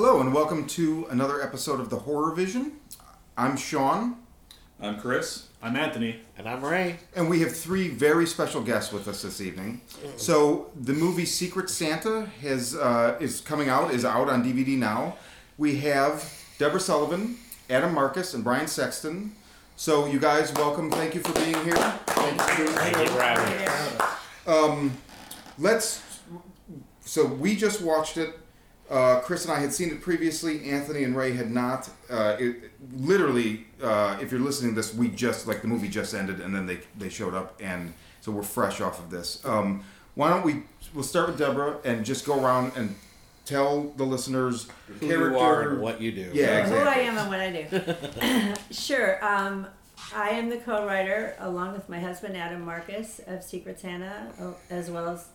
Hello and welcome to another episode of the Horror Vision. I'm Sean. I'm Chris. I'm Anthony. And I'm Ray. And we have three very special guests with us this evening. So the movie Secret Santa is out on DVD now. We have Deborah Sullivan, Adam Marcus, and Bryan Sexton. So you guys, welcome. Thank you for being here. Thank you for having us. So we just watched it. Chris and I had seen it previously. Anthony and Ray had not. If you're listening to this, the movie just ended, and then they showed up, and so we're fresh off of this. We'll start with Deborah and just go around and tell the listeners who you are and what you do. Yeah, exactly. Who I am and what I do. Sure. I am the co-writer, along with my husband, Adam Marcus, of Secret Santa, as well as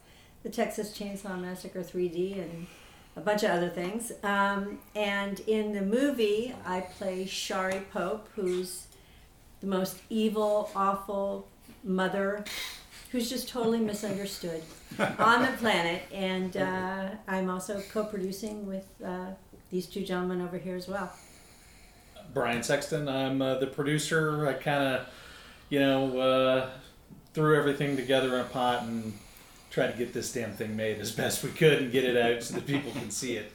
The Texas Chainsaw Massacre 3D, and a bunch of other things. And in the movie, I play Shari Pope, who's the most evil, awful mother, who's just totally misunderstood on the planet. And I'm also co-producing with these two gentlemen over here as well. Bryan Sexton, I'm the producer. I kind of, threw everything together in a pot and try to get this damn thing made as best we could and get it out so that people can see it,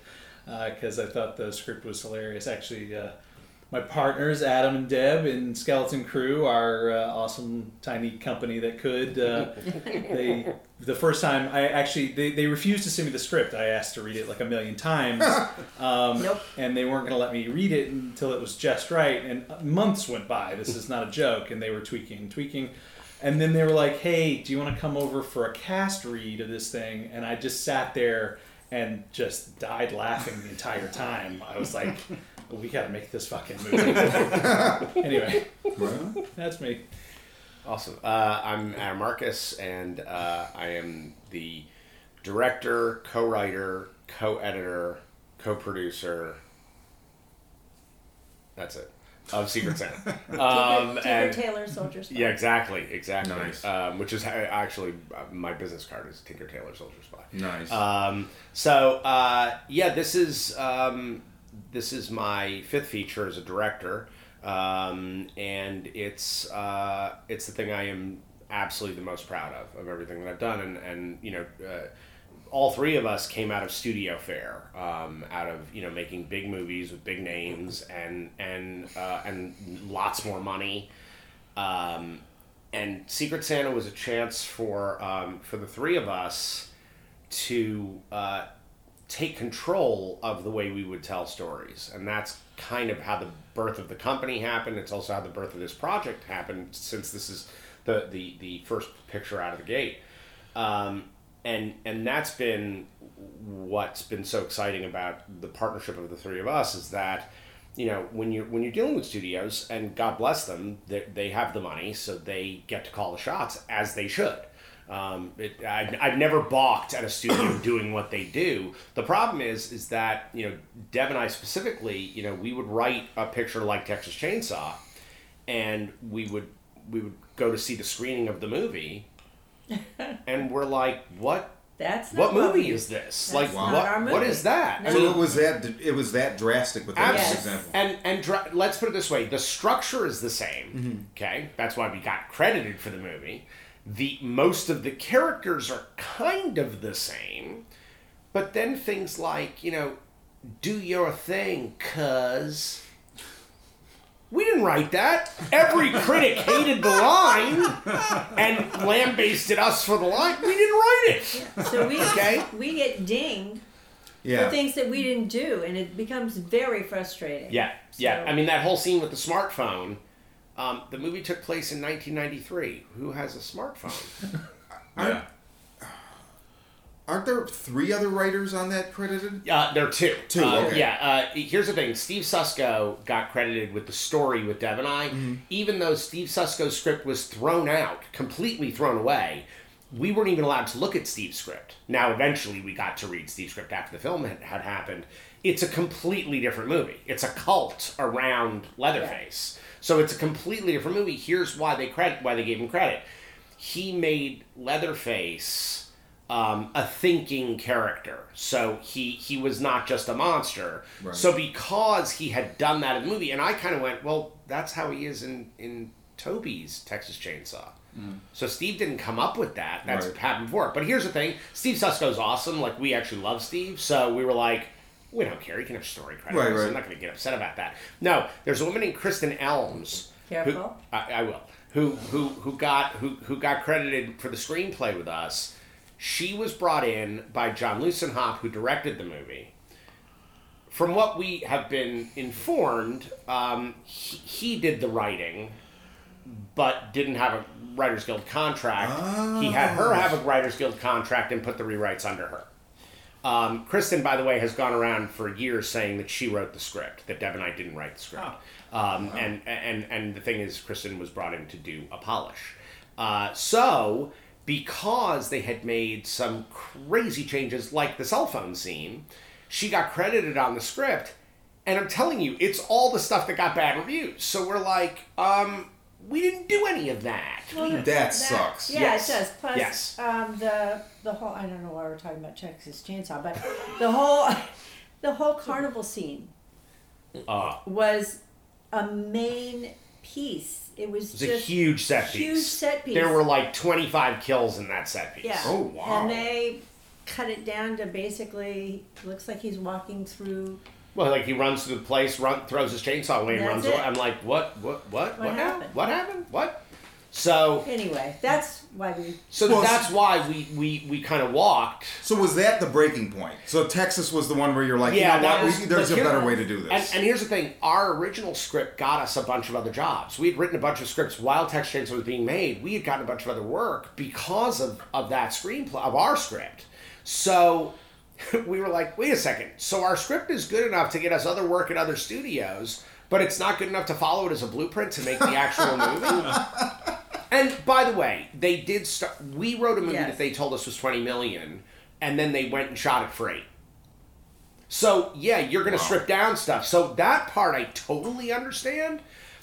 because I thought the script was hilarious. Actually, my partners, Adam and Deb in Skeleton Crew, our awesome tiny company that could, they refused to send me the script. I asked to read it like a million times, and they weren't going to let me read it until it was just right, and months went by. This is not a joke, and they were tweaking. And then they were like, hey, do you want to come over for a cast read of this thing? And I just sat there and just died laughing the entire time. I was like, well, we got to make this fucking movie. Anyway, that's me. Awesome. I'm Adam Marcus, and I am the director, co-writer, co-editor, co-producer. That's it. Of Secret Santa. Tinker Tailor Soldier Spy. Yeah, exactly. Nice. Which is actually my business card is Tinker Tailor Soldier Spy. Nice. This is my fifth feature as a director, and it's the thing I am absolutely the most proud of everything that I've done, and all three of us came out of studio fare, out of making big movies with big names and lots more money. And Secret Santa was a chance for the three of us to take control of the way we would tell stories, and that's kind of how the birth of the company happened. It's also how the birth of this project happened, since this is the first picture out of the gate. And that's been what's been so exciting about the partnership of the three of us, is that when you're dealing with studios, and God bless them, they have the money, so they get to call the shots, as they should. I've never balked at a studio doing what they do. The problem is that Deb and I specifically, we would write a picture like Texas Chainsaw, and we would go to see the screening of the movie. And we're like, what? That's not what movie is this? That's like, not what? Our movie. What is that? No. I mean, it was that drastic with that example. And let's put it this way: the structure is the same. Mm-hmm. Okay, that's why we got credited for the movie. The most of the characters are kind of the same, but then things like do your thing, cuz. We didn't write that. Every critic hated the line and lambasted us for the line. We didn't write it. Yeah. So we get dinged for things that we didn't do, and it becomes very frustrating. Yeah, so. Yeah. I mean, that whole scene with the smartphone, the movie took place in 1993. Who has a smartphone? Yeah. Aren't there three other writers on that credited? Yeah, there are two. Okay. Yeah. Here's the thing. Steve Susko got credited with the story with Deb and I. Mm-hmm. Even though Steve Susko's script was completely thrown away, we weren't even allowed to look at Steve's script. Now, eventually, we got to read Steve's script after the film had happened. It's a completely different movie. It's a cult around Leatherface. Yeah. So it's a completely different movie. Here's why they gave him credit. He made Leatherface a thinking character. So he was not just a monster. Right. So because he had done that in the movie, and I kind of went, well, that's how he is in Toby's Texas Chainsaw. Mm. So Steve didn't come up with that. That's right. Happened before. But here's the thing. Steve Susko's awesome. Like, we actually love Steve. So we were like, we don't care. He can have story credits. Right. I'm not going to get upset about that. No, there's a woman named Kristen Elms. Careful. I will. Who got credited for the screenplay with us. She was brought in by John Luessenhop, who directed the movie. From what we have been informed, he did the writing, but didn't have a Writers Guild contract. Oh. He had her have a Writers Guild contract and put the rewrites under her. Kristen, by the way, has gone around for years saying that she wrote the script, that Deb and I didn't write the script. Oh. Wow. And the thing is, Kristen was brought in to do a polish. So, because they had made some crazy changes, like the cell phone scene, she got credited on the script, and I'm telling you, it's all the stuff that got bad reviews. So we're like, we didn't do any of that. Well, that sucks. Yeah, yes. It does. Plus, yes. The whole, I don't know why we're talking about Texas Chainsaw, but the whole carnival scene was a main piece. It was just a huge set piece. There were like 25 kills in that set piece. Yeah. Oh, wow. And they cut it down to basically, looks like he's walking through... Well, like he runs through the place, throws his chainsaw away, and runs away. I'm like, what happened? What happened? What? So anyway, that's why we. That's why we kind of walked. So was that the breaking point? So Texas was the one where you're like, yeah, there's a better way to do this. And here's the thing: our original script got us a bunch of other jobs. We had written a bunch of scripts while Texas Chainsaw was being made. We had gotten a bunch of other work because of that screenplay of our script. So. We were like, wait a second. So our script is good enough to get us other work at other studios, but it's not good enough to follow it as a blueprint to make the actual movie? And by the way, they did start... We wrote a movie that they told us was $20 million, and then they went and shot it for $8 million. So, yeah, you're going to strip down stuff. So that part I totally understand,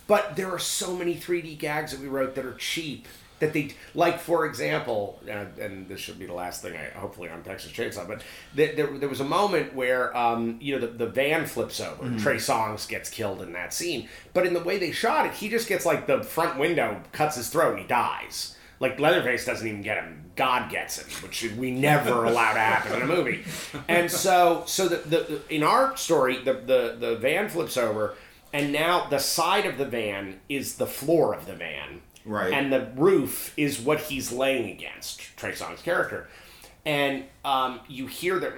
but there are so many 3D gags that we wrote that are cheap. That they, like, for example, and this should be the last thing, hopefully, on Texas Chainsaw, but there was a moment where, the van flips over. Mm-hmm. Trey Songz gets killed in that scene. But in the way they shot it, he just gets, like, the front window cuts his throat and he dies. Like, Leatherface doesn't even get him. God gets him, which we never allow to happen in a movie. And so in our story, the van flips over, and now the side of the van is the floor of the van. Right. And the roof is what he's laying against, Trey Songz's character. And you hear the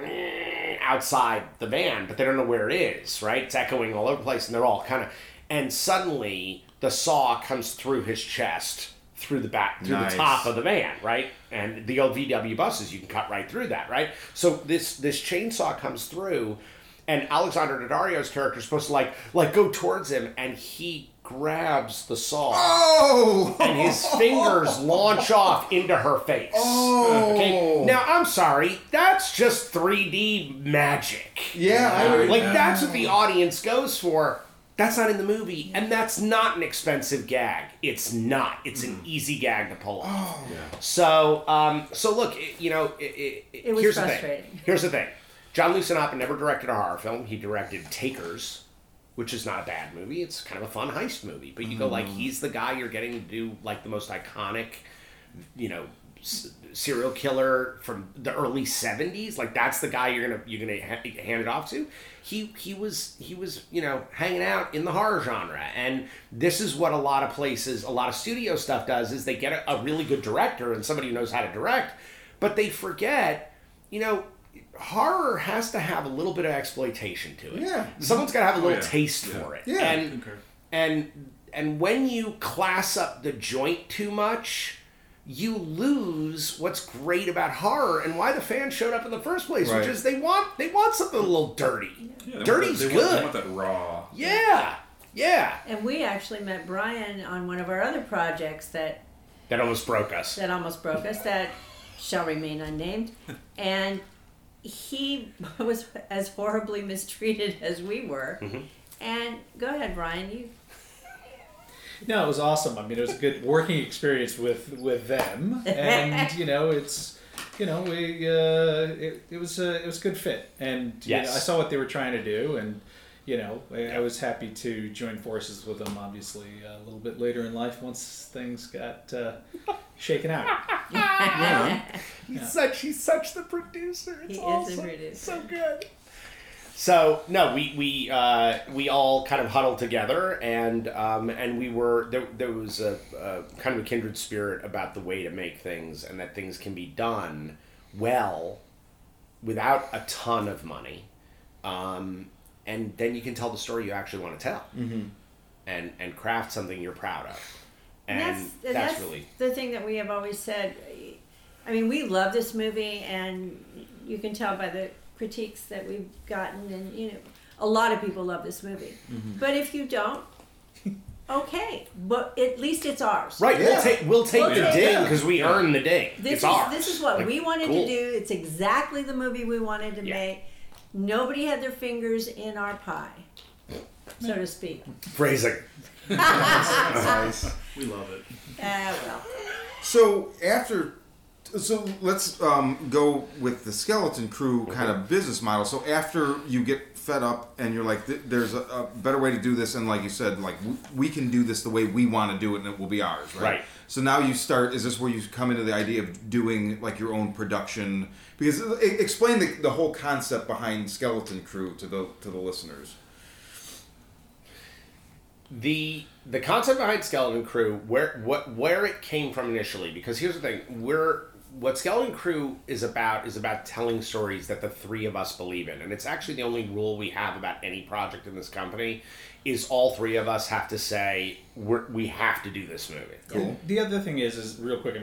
outside the van, but they don't know where it is, right? It's echoing all over the place, and they're all kind of... And suddenly, the saw comes through his chest, through the back, through the top of the van, right? And the old VW buses, you can cut right through that, right? So this chainsaw comes through, and Alexander Daddario's character is supposed to, like go towards him, and he... grabs the saw and his fingers launch off into her face. Oh. Okay. Now, I'm sorry, that's just 3D magic. Yeah. That's what the audience goes for. That's not in the movie, and that's not an expensive gag. It's not. It's an easy gag to pull off. Oh. Yeah. So look, it was frustrating. Here's the thing. John Luessenhop never directed a horror film. He directed Takers, which is not a bad movie. It's kind of a fun heist movie. But you go like, he's the guy you're getting to do like the most iconic, serial killer from the early 70s. Like that's the guy you're gonna hand it off to. He was hanging out in the horror genre. And this is what a lot of studio stuff does is they get a really good director and somebody who knows how to direct, but they forget, horror has to have a little bit of exploitation to it. Yeah. Someone's got to have a little taste for it. Yeah. And when you class up the joint too much, you lose what's great about horror and why the fans showed up in the first place, which is they want something a little dirty. Yeah, dirty's good. They want that raw. Yeah. Yeah. And we actually met Bryan on one of our other projects that almost broke us. That shall remain unnamed. And he was as horribly mistreated as we were. Mm-hmm. And go ahead, Bryan. You. No, it was awesome. I mean, it was a good working experience with them, and it's you know, we it was a good fit, and you know, I saw what they were trying to do, and you know, I was happy to join forces with them. Obviously, a little bit later in life, once things got shaken out. He's such the producer. He is the producer. So good. So no, we all kind of huddled together, and we were there was a kind of a kindred spirit about the way to make things, and that things can be done well without a ton of money, and then you can tell the story you actually want to tell, mm-hmm. and craft something you're proud of, and that's really the thing that we have always said. I mean, we love this movie, and you can tell by the critiques that we've gotten, and you know, a lot of people love this movie. Mm-hmm. But if you don't, okay. But at least it's ours. Right. Yeah. We'll take the ding because we earn the ding. It's ours. This is what we wanted to do. It's exactly the movie we wanted to make. Nobody had their fingers in our pie, so to speak. Phrasing. Nice. We love it. Well. So let's go with the Skeleton Crew kind of business model. So after you get fed up and you're like, there's a better way to do this, and like you said, like we can do this the way we want to do it, and it will be ours, right? So now you start, is this where you come into the idea of doing like your own production? Because explain the whole concept behind Skeleton Crew to the listeners. The concept behind Skeleton Crew, where it came from initially, because here's the thing, what Skeleton Crew is about telling stories that the three of us believe in. And it's actually the only rule we have about any project in this company is all three of us have to say, we have to do this movie. Cool. The other thing is real quick.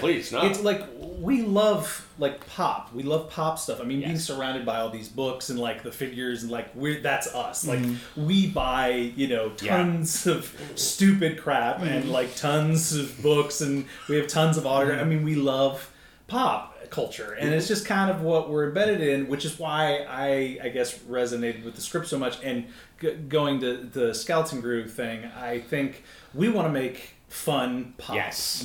Please. No. It's like, we love like pop. We love pop stuff. I mean, being surrounded by all these books and like the figures and like that's us. Mm-hmm. Like we buy, you know, tons of stupid crap and like tons of books, and we have tons of autographs. I mean, we love pop culture, and it's just kind of what we're embedded in, which is why I guess resonated with the script so much. And going to the Skeleton Crew thing, I think we want to make fun pop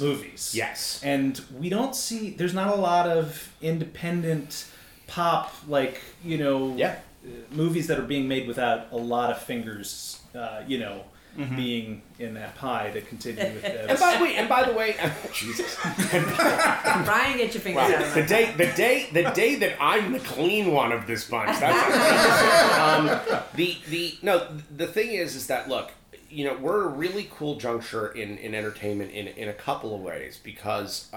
movies. Yes. And we don't see, there's not a lot of independent pop, like, you know, movies that are being made without a lot of fingers, you know, mm-hmm. being in that pie that continued with this. And by the way, Jesus. Brian, get your fingers out. The day that I'm the clean one of this bunch. That's the thing is that, look, you know, we're a really cool juncture in entertainment in a couple of ways, because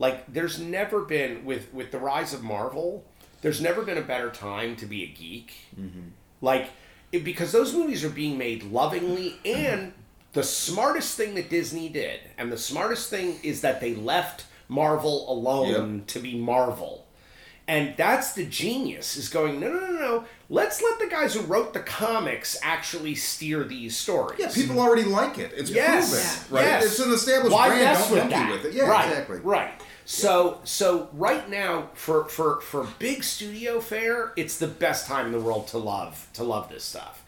like there's never been, with the rise of Marvel, there's never been a better time to be a geek. Mm-hmm. Like, because those movies are being made lovingly, and the smartest thing that Disney did, and the smartest thing is that they left Marvel alone to be Marvel. And that's the genius, is going, no, let's let the guys who wrote the comics actually steer these stories. Yeah, people already like it. It's proven, right? Yes. It's an established brand. Don't monkey with it. Yeah, right, exactly. Right. So right now, for big studio fare, it's the best time in the world to love this stuff.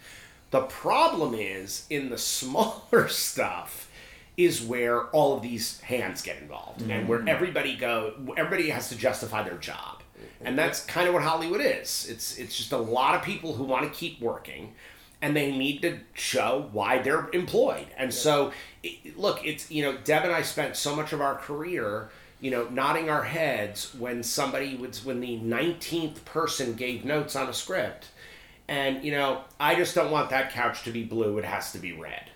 The problem is, in the smaller stuff, is where all of these hands get involved, mm-hmm. and where everybody has to justify their job, and that's kind of what Hollywood is. It's just a lot of people who want to keep working, and they need to show why they're employed. And so, look, it's, you know, Deb and I spent so much of our career, you know, nodding our heads when the 19th person gave notes on a script, and you know, I just don't want that couch to be blue, it has to be red.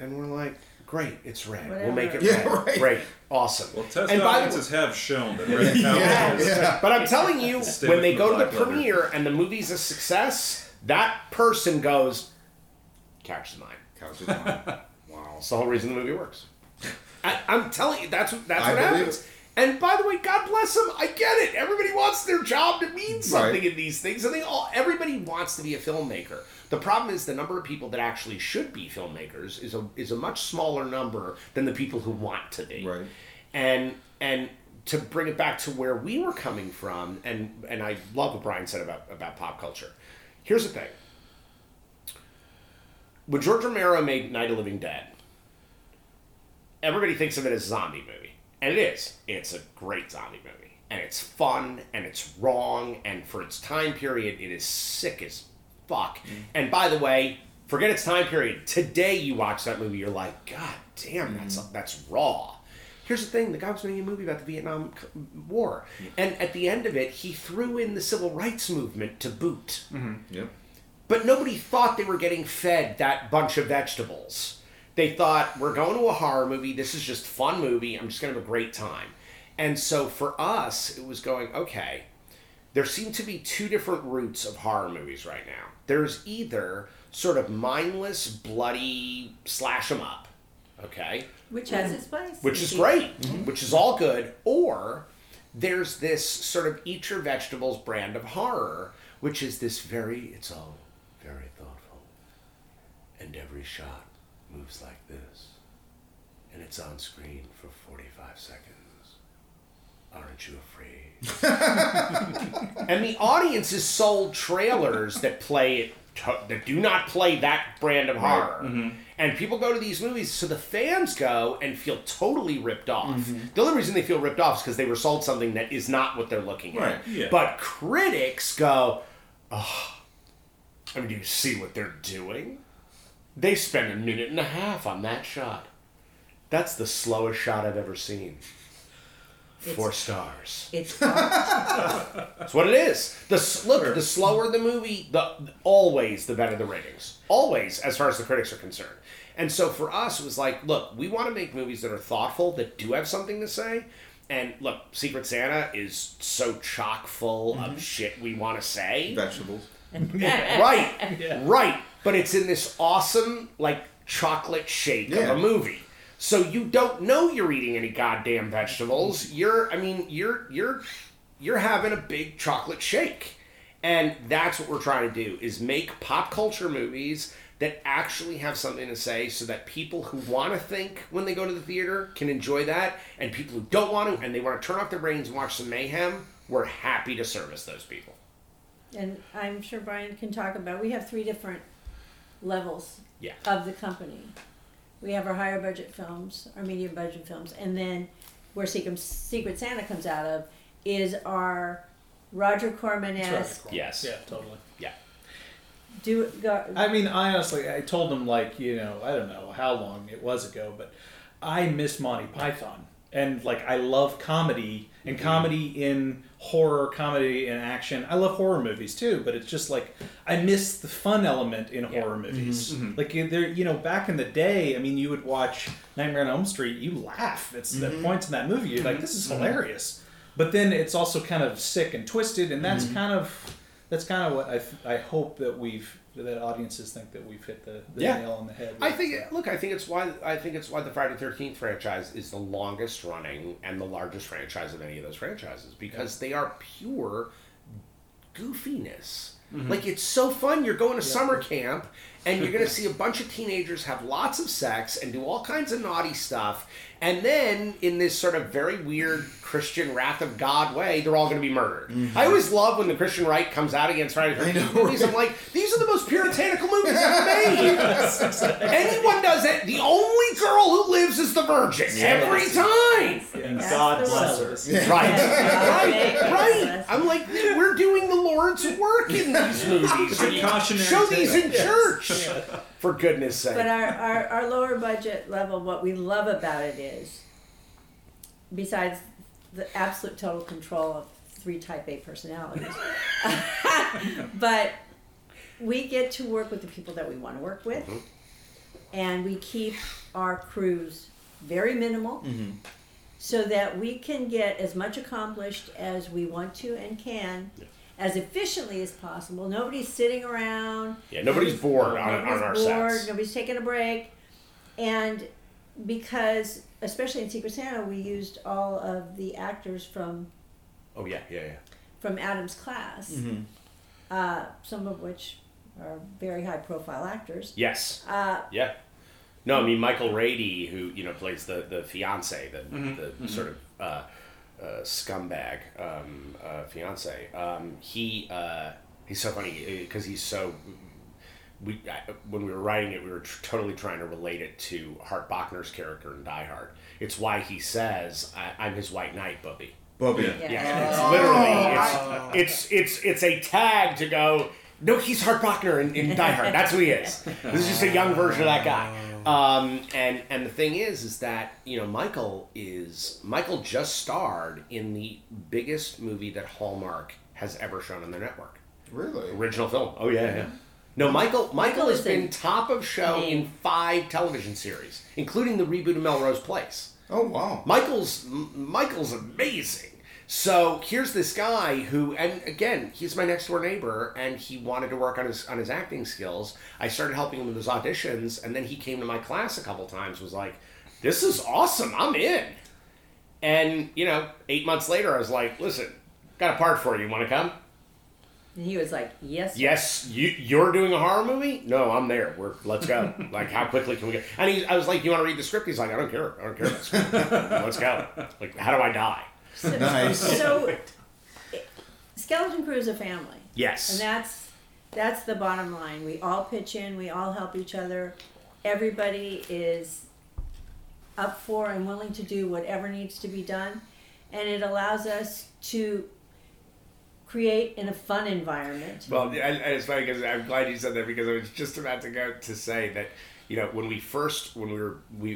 And we're like, great, it's red. Whatever. We'll make it red. Right. Great, awesome. Well, test and audiences have shown that red couches. Yeah. But I'm telling you, when they go to the premiere and the movie's a success, that person goes, couch is mine. Couch is mine. Wow, that's the whole reason the movie works. I'm telling you, that's what happens. It. And by the way, God bless them, I get it. Everybody wants their job to mean something in these things. And everybody wants to be a filmmaker. The problem is the number of people that actually should be filmmakers is a much smaller number than the people who want to be. Right. And to bring it back to where we were coming from, and I love what Brian said about pop culture. Here's the thing. When George Romero made Night of the Living Dead, everybody thinks of it as a zombie movie. And it is. It's a great zombie movie. And it's fun, and it's wrong, and for its time period, it is sick as fuck. Mm. And by the way, forget its time period. Today you watch that movie, you're like, God damn, that's raw. Here's the thing, the guy was making a movie about the Vietnam War. Yeah. And at the end of it, he threw in the civil rights movement to boot. Mm-hmm. Yep. But nobody thought they were getting fed that bunch of vegetables. They thought, we're going to a horror movie, this is just a fun movie, I'm just going to have a great time. And so for us, it was going, okay, there seem to be two different roots of horror movies right now. There's either sort of mindless, bloody slash 'em up, okay? Which has its place. Which is great, mm-hmm. which is all good. Or there's this sort of eat your vegetables brand of horror, which is this very, it's all very thoughtful. And every shot moves like this. And it's on screen for 45 seconds. Aren't you afraid? And the audience is sold trailers that play that do not play that brand of horror. Mm-hmm. And people go to these movies, so the fans go and feel totally ripped off. Mm-hmm. The only reason they feel ripped off is because they were sold something that is not what they're looking right. at. Yeah. But critics go, oh, I mean, do you see what they're doing? They spend a minute and a half on that shot. That's the slowest shot I've ever seen. 4 stars. It's that's what it is. The slower the movie, always the better the ratings. Always, as far as the critics are concerned. And so for us, it was like, look, we want to make movies that are thoughtful, that do have something to say. And look, Secret Santa is so chock full mm-hmm. of shit we want to say. Vegetables. Yeah, right, yeah. right. But it's in this awesome, like, chocolate shake yeah. of a movie. So you don't know you're eating any goddamn vegetables. You're having a big chocolate shake. And that's what we're trying to do, is make pop culture movies that actually have something to say so that people who want to think when they go to the theater can enjoy that, and people who don't want to and they want to turn off their brains and watch some mayhem, we're happy to service those people. And I'm sure Bryan can talk about, we have 3 different levels yeah. of the company. We have our higher budget films, our medium budget films, and then where Secret Santa comes out of is our Roger Corman-esque. Right. Yes. Yeah, totally. Yeah. I mean, honestly, I told them, like, you know, I don't know how long it was ago, but I miss Monty Python. And, like, I love comedy, and comedy in horror, comedy in action. I love horror movies, too, but it's just, like, I miss the fun element in yeah. horror movies. Mm-hmm. Like, there, you know, back in the day, I mean, you would watch Nightmare on Elm Street, you laugh. It's mm-hmm. the points in that movie, you're like, this is hilarious. But then it's also kind of sick and twisted, and that's kind of what I hope that that audiences think that we've hit the yeah. nail on the head. I think it's why the Friday the 13th franchise is the longest running and the largest franchise of any of those franchises, because yeah. they are pure goofiness. Mm-hmm. Like, it's so fun. You're going to yeah. summer camp and you're going to see a bunch of teenagers have lots of sex and do all kinds of naughty stuff, and then in this sort of very weird Christian wrath of God way, they're all going to be murdered. Mm-hmm. I always love when the Christian right comes out against Friday the 13th movies. I'm like, these are the most puritanical movies ever made. Anyone does that. The only girl who lives is the virgin every time. And God bless her. Right. I'm like, we're doing the Lord's work in these movies. Show these in church. Yeah. For goodness sake. But our lower budget level, what we love about it is, besides the absolute total control of 3 type A personalities, but we get to work with the people that we want to work with, mm-hmm. and we keep our crews very minimal, mm-hmm. so that we can get as much accomplished as we want to and can, yeah. as efficiently as possible. Nobody's sitting around. Yeah, nobody's bored on our sets. Nobody's taking a break. And because, especially in Secret Santa, we used all of the actors from... Oh, yeah. From Adam's class. Mm-hmm. Some of which are very high-profile actors. Yes. Yeah. No, I mean, Michael Rady, who, you know, plays the fiancé, the sort of... scumbag fiance. He's so funny because he's so when we were writing it, we were totally trying to relate it to Hart Bachner's character in Die Hard. It's why he says, I'm his white knight, Bubby. Bubby. Yeah. It's literally, it's a tag to go, no, he's Hart Bachner in Die Hard. That's who he is. This is just a young version of that guy. And the thing is that, you know, Michael just starred in the biggest movie that Hallmark has ever shown on their network. Really? Original film. Oh, yeah. No, Michael has been top of show in 5 television series, including the reboot of Melrose Place. Oh, wow. Michael's amazing. So here's this guy who, and again, he's my next door neighbor, and he wanted to work on his acting skills. I started helping him with his auditions, and then he came to my class a couple times, was like, this is awesome, I'm in. And, 8 months later, I was like, listen, got a part for you want to come? And he was like, yes. Yes, you're doing a horror movie? No, I'm there. Let's go. Like, how quickly can we go? And I was like, you want to read the script? He's like, I don't care. Let's go. Like, how do I die? So, nice. So, Skeleton Crew is a family. Yes. And that's the bottom line. We all pitch in. We all help each other. Everybody is up for and willing to do whatever needs to be done. And it allows us to create in a fun environment. Well, it's funny because I'm glad you said that, because I was just about to go to say that, when we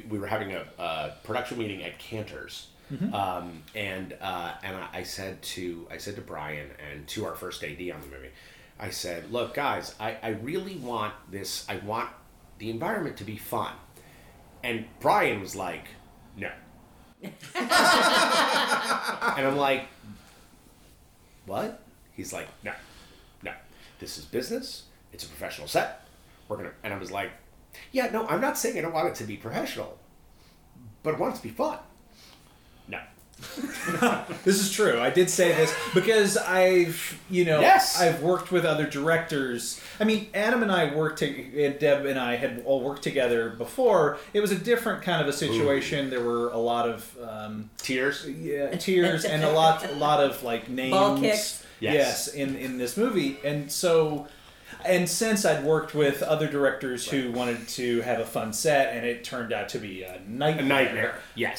were having a production meeting at Cantor's, mm-hmm. and I said to Bryan and to our first AD on the movie, I said, look, guys, I really want this. I want the environment to be fun. And Bryan was like, no. And I'm like, what? He's like, no. This is business. It's a professional set. And I was like, yeah, no, I'm not saying I don't want it to be professional, but I want it to be fun. No. This is true. I did say this because I've worked with other directors. I mean, Adam and I Deb and I had all worked together before. It was a different kind of a situation. Ooh. There were a lot of tears. Yeah, tears and a lot of like names. Ball kicks. Yes, in this movie. And so, and since I'd worked with other directors who wanted to have a fun set, and it turned out to be a nightmare. A nightmare, yes.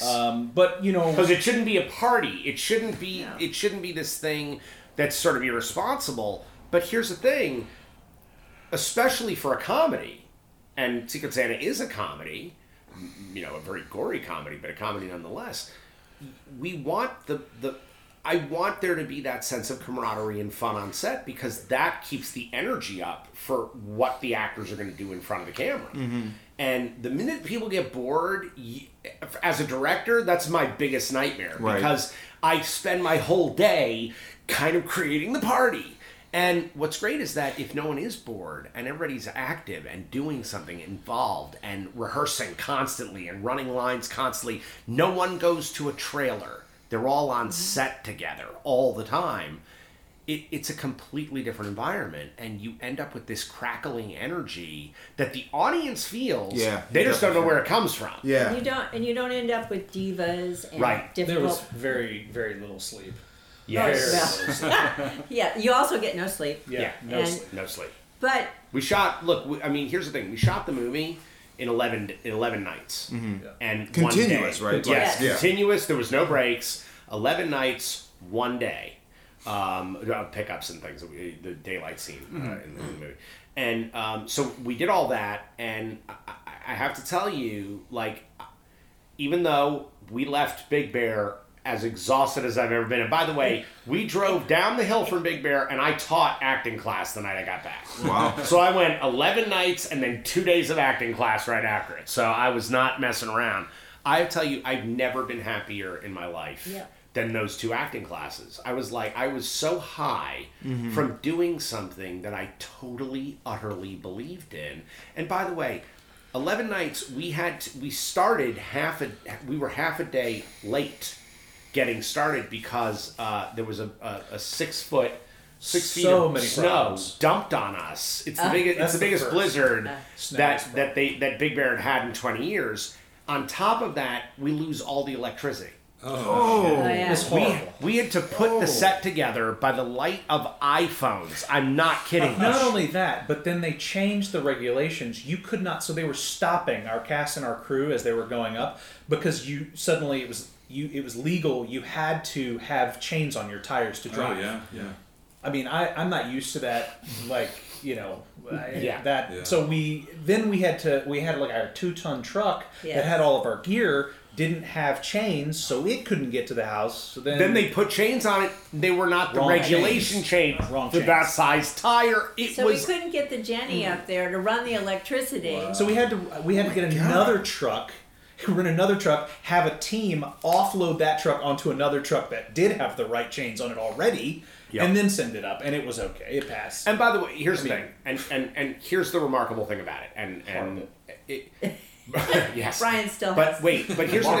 But, because it shouldn't be a party. It shouldn't be. No. It shouldn't be this thing that's sort of irresponsible. But here's the thing, especially for a comedy, and Secret Santa is a comedy, a very gory comedy, but a comedy nonetheless. We want I want there to be that sense of camaraderie and fun on set, because that keeps the energy up for what the actors are going to do in front of the camera. Mm-hmm. And the minute people get bored, as a director, that's my biggest nightmare, right? Because I spend my whole day kind of creating the party. And what's great is that if no one is bored and everybody's active and doing something involved and rehearsing constantly and running lines constantly, no one goes to a trailer. They're all on mm-hmm. set together all the time. It's a completely different environment, and you end up with this crackling energy that the audience feels. Yeah, they just don't know where it comes from. Yeah, and you don't end up with divas. And right, difficult. There was very, very little sleep. Yes. Yeah, you also get no sleep. Yeah. No sleep. But we shot. Look, here's the thing. We shot the movie in 11 nights. Mm-hmm. And continuous, one day. Right? Yes, yeah. Continuous. There was no breaks. 11 nights, one day. Pickups and things. The daylight scene in the movie. And so we did all that. And I have to tell you, even though we left Big Bear as exhausted as I've ever been. And by the way, we drove down the hill from Big Bear, and I taught acting class the night I got back. Wow. So I went 11 nights and then 2 days of acting class right after it. So I was not messing around. I tell you, I've never been happier in my life than those 2 acting classes. I was so high from doing something that I totally, utterly believed in. And by the way, 11 nights, we were half a day late getting started, because there was a 6 feet of snow dumped on us. It's the biggest blizzard that Big Bear had in 20 years. On top of that, we lose all the electricity. We had to put the set together by the light of iPhones. I'm not kidding. Not only that, but then they changed the regulations. You could not, so they were stopping our cast and our crew as they were going up because you suddenly it was legal. You had to have chains on your tires to drive. Oh yeah. I mean, I'm not used to that. Like So we had like our 2-ton truck that had all of our gear. Didn't have chains, so it couldn't get to the house. So then they put chains on it. They were not the regulation chain for that size tire. So we couldn't get the Jenny up there to run the electricity. Wow. So we had to get another truck. Run another truck, have a team offload that truck onto another truck that did have the right chains on it already, and then send it up. And it was okay. It passed. And by the way, here's the thing. And here's the remarkable thing about it. And it yes. Brian still has. But wait, but here's the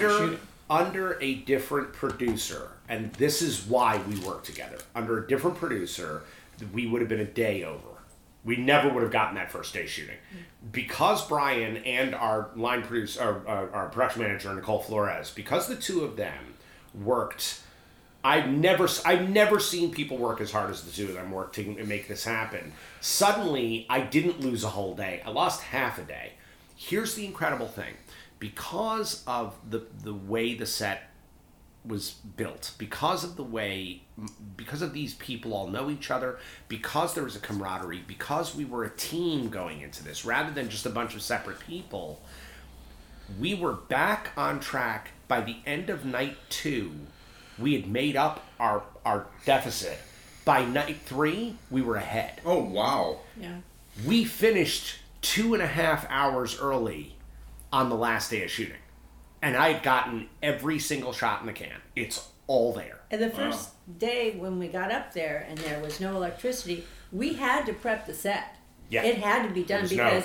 thing. Under a different producer, and this is why we work together. Under a different producer, we would have been a day over. We never would have gotten that first day shooting. Because Brian and our line producer, our production manager, Nicole Flores, because the two of them worked, I've never seen people work as hard as the two of them worked to make this happen. Suddenly, I didn't lose a whole day. I lost half a day. Here's the incredible thing. Because of the way the set was built, because of these people all know each other, because there was a camaraderie, because we were a team going into this, rather than just a bunch of separate people, we were back on track. By the end of night 2, we had made up our deficit. By night 3, we were ahead. Oh, wow. Yeah. We finished 2.5 hours early on the last day of shooting. And I had gotten every single shot in the can. It's all there. And the first day when we got up there and there was no electricity, we had to prep the set. Yeah. It had to be done because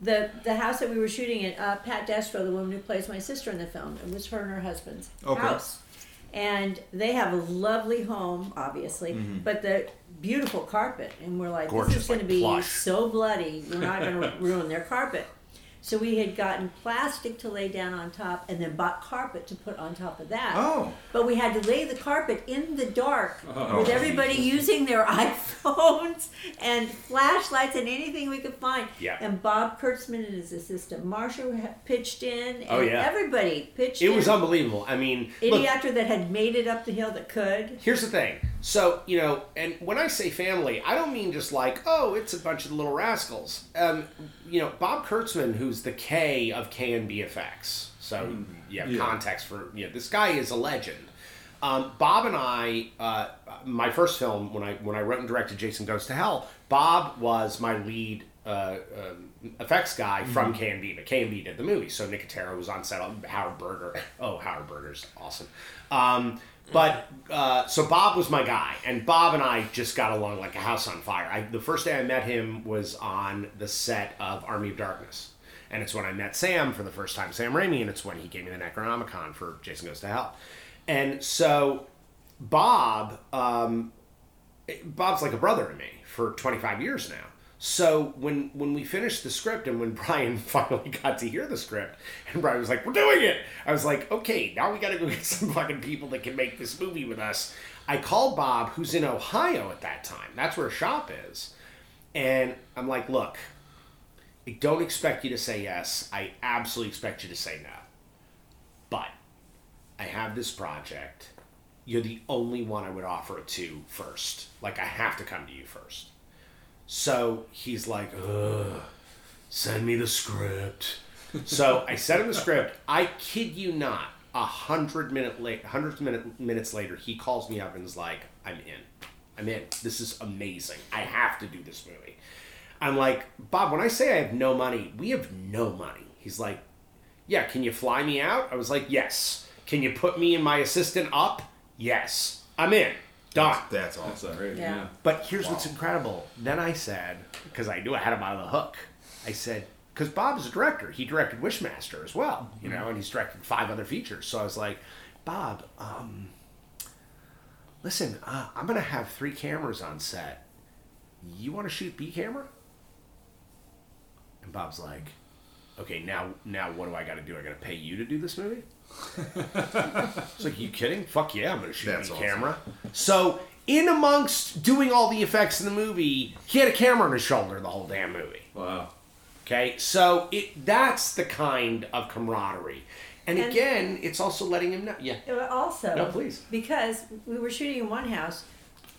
the house that we were shooting in, Pat Destro, the woman who plays my sister in the film, it was her and her husband's house. And they have a lovely home, obviously, but the beautiful carpet. And we're like, gorgeous, this is going to be plush. So bloody, we're not going to ruin their carpet. So we had gotten plastic to lay down on top and then bought carpet to put on top of that. Oh. But we had to lay the carpet in the dark with everybody using their iPhones and flashlights and anything we could find. Yeah. And Bob Kurtzman and his assistant Marsha pitched in. And everybody pitched in. It was unbelievable. I mean, any actor that had made it up the hill that could. Here's the thing. So, and when I say family, I don't mean just like, oh, it's a bunch of little rascals. Bob Kurtzman, who's the K of K&B effects. So, context for, this guy is a legend. Bob and I, my first film, when I wrote and directed Jason Goes to Hell, Bob was my lead effects guy from K&B, but K&B did the movie. So Nicotero was on set on Howard Berger. Oh, Howard Berger's awesome. So Bob was my guy, and Bob and I just got along like a house on fire. The first day I met him was on the set of Army of Darkness, and it's when I met Sam for the first time, Sam Raimi, and it's when he gave me the Necronomicon for Jason Goes to Hell. And so Bob, Bob's like a brother to me for 25 years now. So when we finished the script and when Brian finally got to hear the script and Brian was like, we're doing it. I was like, okay, now we got to go get some fucking people that can make this movie with us. I called Bob, who's in Ohio at that time. That's where shop is. And I'm like, look, I don't expect you to say yes. I absolutely expect you to say no. But I have this project. You're the only one I would offer it to first. Like, I have to come to you first. So he's like, send me the script. So I sent him the script. I kid you not, 100 minutes later, he calls me up and is like, I'm in. This is amazing. I have to do this movie. I'm like, Bob, when I say I have no money, we have no money. He's like, yeah, can you fly me out? I was like, yes. Can you put me and my assistant up? Yes. I'm in. Done. That's awesome. Right? Yeah. But here's what's incredible. Then I said, because I knew I had him out of the hook, I said, because Bob is a director. He directed Wishmaster as well, and he's directed 5 other features. So I was like, Bob, listen, I'm going to have 3 cameras on set. You want to shoot B camera? And Bob's like, okay, now what do I got to do? I got to pay you to do this movie? It's like, are you kidding? Fuck yeah, I'm going to shoot the camera. So, in amongst doing all the effects in the movie, he had a camera on his shoulder the whole damn movie. Wow. Okay, so that's the kind of camaraderie. And again, it's also letting him know. Yeah. Also, no, please. Because we were shooting in one house,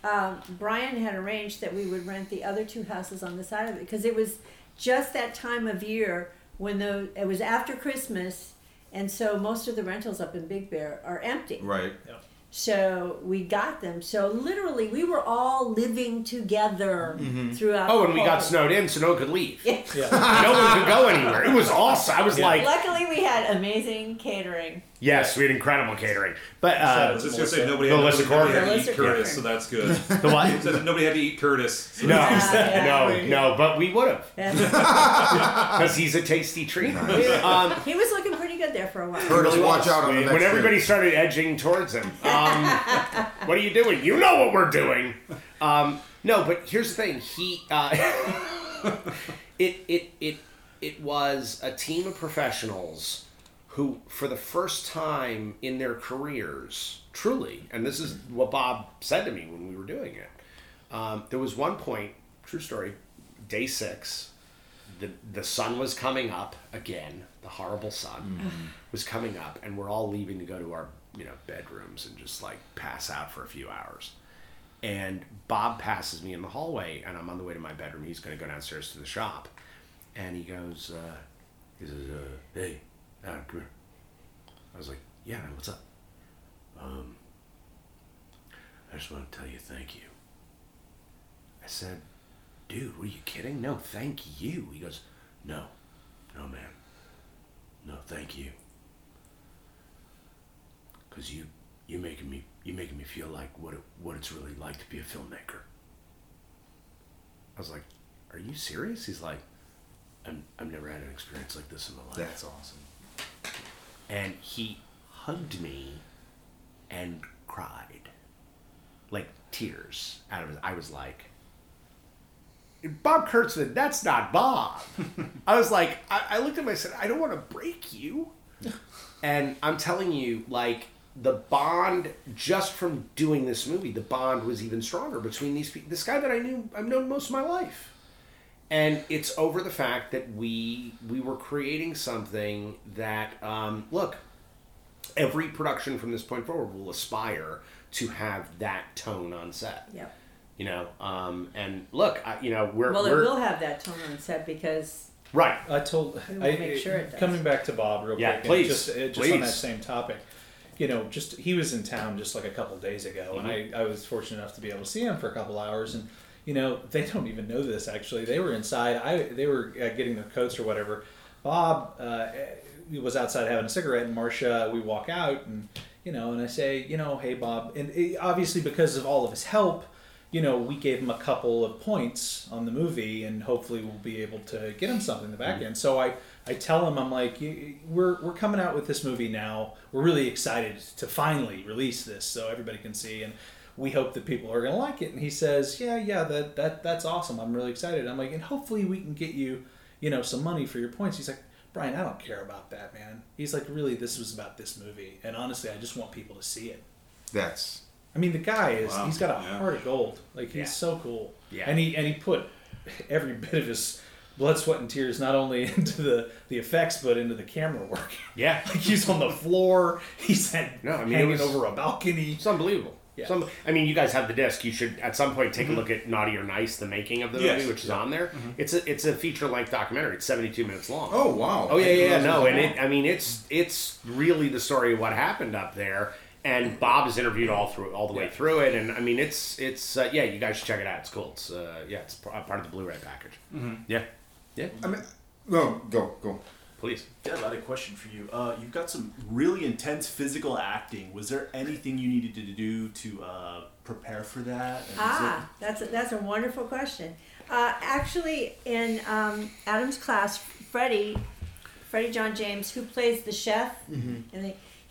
Bryan had arranged that we would rent the other two houses on the side of it, because it was just that time of year when it was after Christmas, and so most of the rentals up in Big Bear are empty. Right. Yeah. So we got them. So literally, we were all living together throughout. Oh, and we got snowed in, so no one could leave. Yeah. Yeah. No one could go anywhere. It was awesome. I was like, luckily, we had amazing catering. Yes, we had incredible catering. But so I was just going to say nobody had to eat Curtis, so that's good. The what? So nobody had to eat Curtis. So no, but we would have, because he's a tasty treat. He was looking pretty good there for a while. Curtis, watch out on the next when everybody started edging towards him. What are you doing? You know what we're doing. No, but here's the thing. He it was a team of professionals who, for the first time in their careers, truly, and this is what Bob said to me when we were doing it, there was one point, true story, day 6, the sun was coming up again, the horrible sun was coming up, and we're all leaving to go to our bedrooms and just like pass out for a few hours. And Bob passes me in the hallway, and I'm on the way to my bedroom. He's going to go downstairs to the shop. And he goes, hey, Adam, come here. I was like, yeah, man, what's up? I just want to tell you thank you. I said, dude, were you kidding? No, thank you. He goes, no, man. No, thank you. Because you making me feel like what it's really like to be a filmmaker. I was like, are you serious? He's like, I've never had an experience like this in my life. That's awesome. And he hugged me and cried, like tears out of his. I was like, Bob Kurtzman, that's not Bob. I was like, I looked at him. I said, I don't want to break you. And I'm telling you, like, the bond just from doing this movie, the bond was even stronger between these people. This guy that I've known most of my life, and it's over the fact that we were creating something that look, every production from this point forward will aspire to have that tone on set. Yeah. And look, it will have that tone on set because. Right. I make sure it does. Coming back to Bob real quick. Please, just on that same topic. He was in town just like a couple days ago, and I was fortunate enough to be able to see him for a couple hours. And they don't even know this actually. They were inside. They were getting their coats or whatever. Bob was outside having a cigarette, and Marcia. We walk out, and and I say, hey Bob, and obviously because of all of his help. We gave him a couple of points on the movie, and hopefully we'll be able to get him something in the back end. So I tell him, I'm like, we're coming out with this movie now. We're really excited to finally release this so everybody can see, and we hope that people are going to like it. And he says, yeah, that's awesome. I'm really excited. I'm like, and hopefully we can get you, some money for your points. He's like, Bryan, I don't care about that, man. He's like, really, this was about this movie. And honestly, I just want people to see it. The guy is, he's got a heart of gold. Like, he's so cool. Yeah. And he put every bit of his blood, sweat, and tears not only into the effects, but into the camera work. Yeah. Like, he's on the floor. He's hanging over a balcony. It's unbelievable. Yeah. You guys have the disc. You should, at some point, take a look at Naughty or Nice, the making of the movie, which is on there. Mm-hmm. It's a feature-length documentary. It's 72 minutes long. Oh, wow. Oh, yeah. No, and it's really the story of what happened up there. And Bob is interviewed all the way through it, and it's you guys should check it out. It's cool. It's it's part of the Blu-ray package. Mm-hmm. Yeah. Go, please. Yeah, I had a question for you. You've got some really intense physical acting. Was there anything you needed to do to prepare for that? That's a wonderful question. Actually, in Adam's class, Freddie John James, who plays the chef,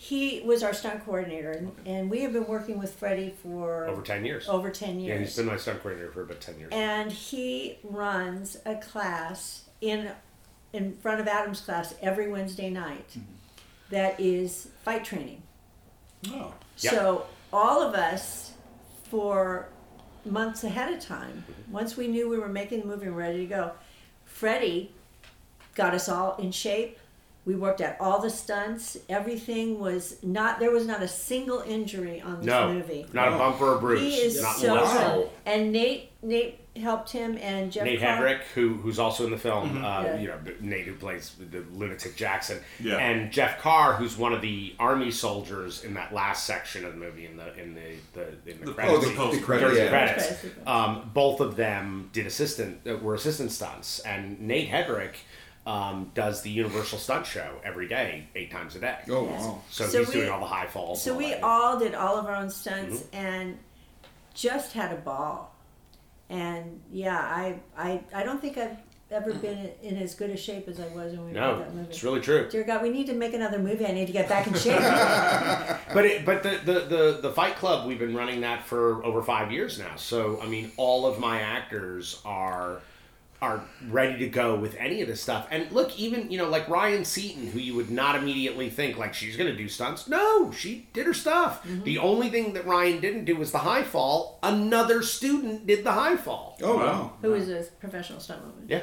he was our stunt coordinator, and we have been working with Freddie for... Over 10 years. Yeah, he's been my stunt coordinator for about 10 years. And he runs a class in in front of Adam's class every Wednesday night that is fight training. Oh. Yep. So all of us, for months ahead of time, once we knew we were making the movie and ready to go, Freddie got us all in shape. We worked out all the stunts. Everything was not, there was not a single injury on this movie. Not a bump or a bruise. He is not so good. And Nate helped him, and Jeff Nate Clark. Hedrick, who's also in the film, you know, Nate, who plays the lunatic Jackson, and Jeff Carr, who's one of the army soldiers in that last section of the movie in the credits. The credits. Both of them were assistant stunts, and Nate Hedrick does the Universal Stunt Show every day, 8 times a day. Oh, wow. So he's doing all the high falls. So we all did all of our own stunts and just had a ball. And I don't think I've ever been in as good a shape as I was when we made that movie. It's really true. Dear God, we need to make another movie. I need to get back in shape. But the Fight Club, we've been running that for over 5 years now. So, I mean, all of my actors are ready to go with any of this stuff. And look, even, you know, like Ryan Seaton, who you would not immediately think, like, she's going to do stunts. No, she did her stuff. Mm-hmm. The only thing that Ryan didn't do was the high fall. Another student did the high fall. Oh, wow. Who was a professional stunt woman. Yeah.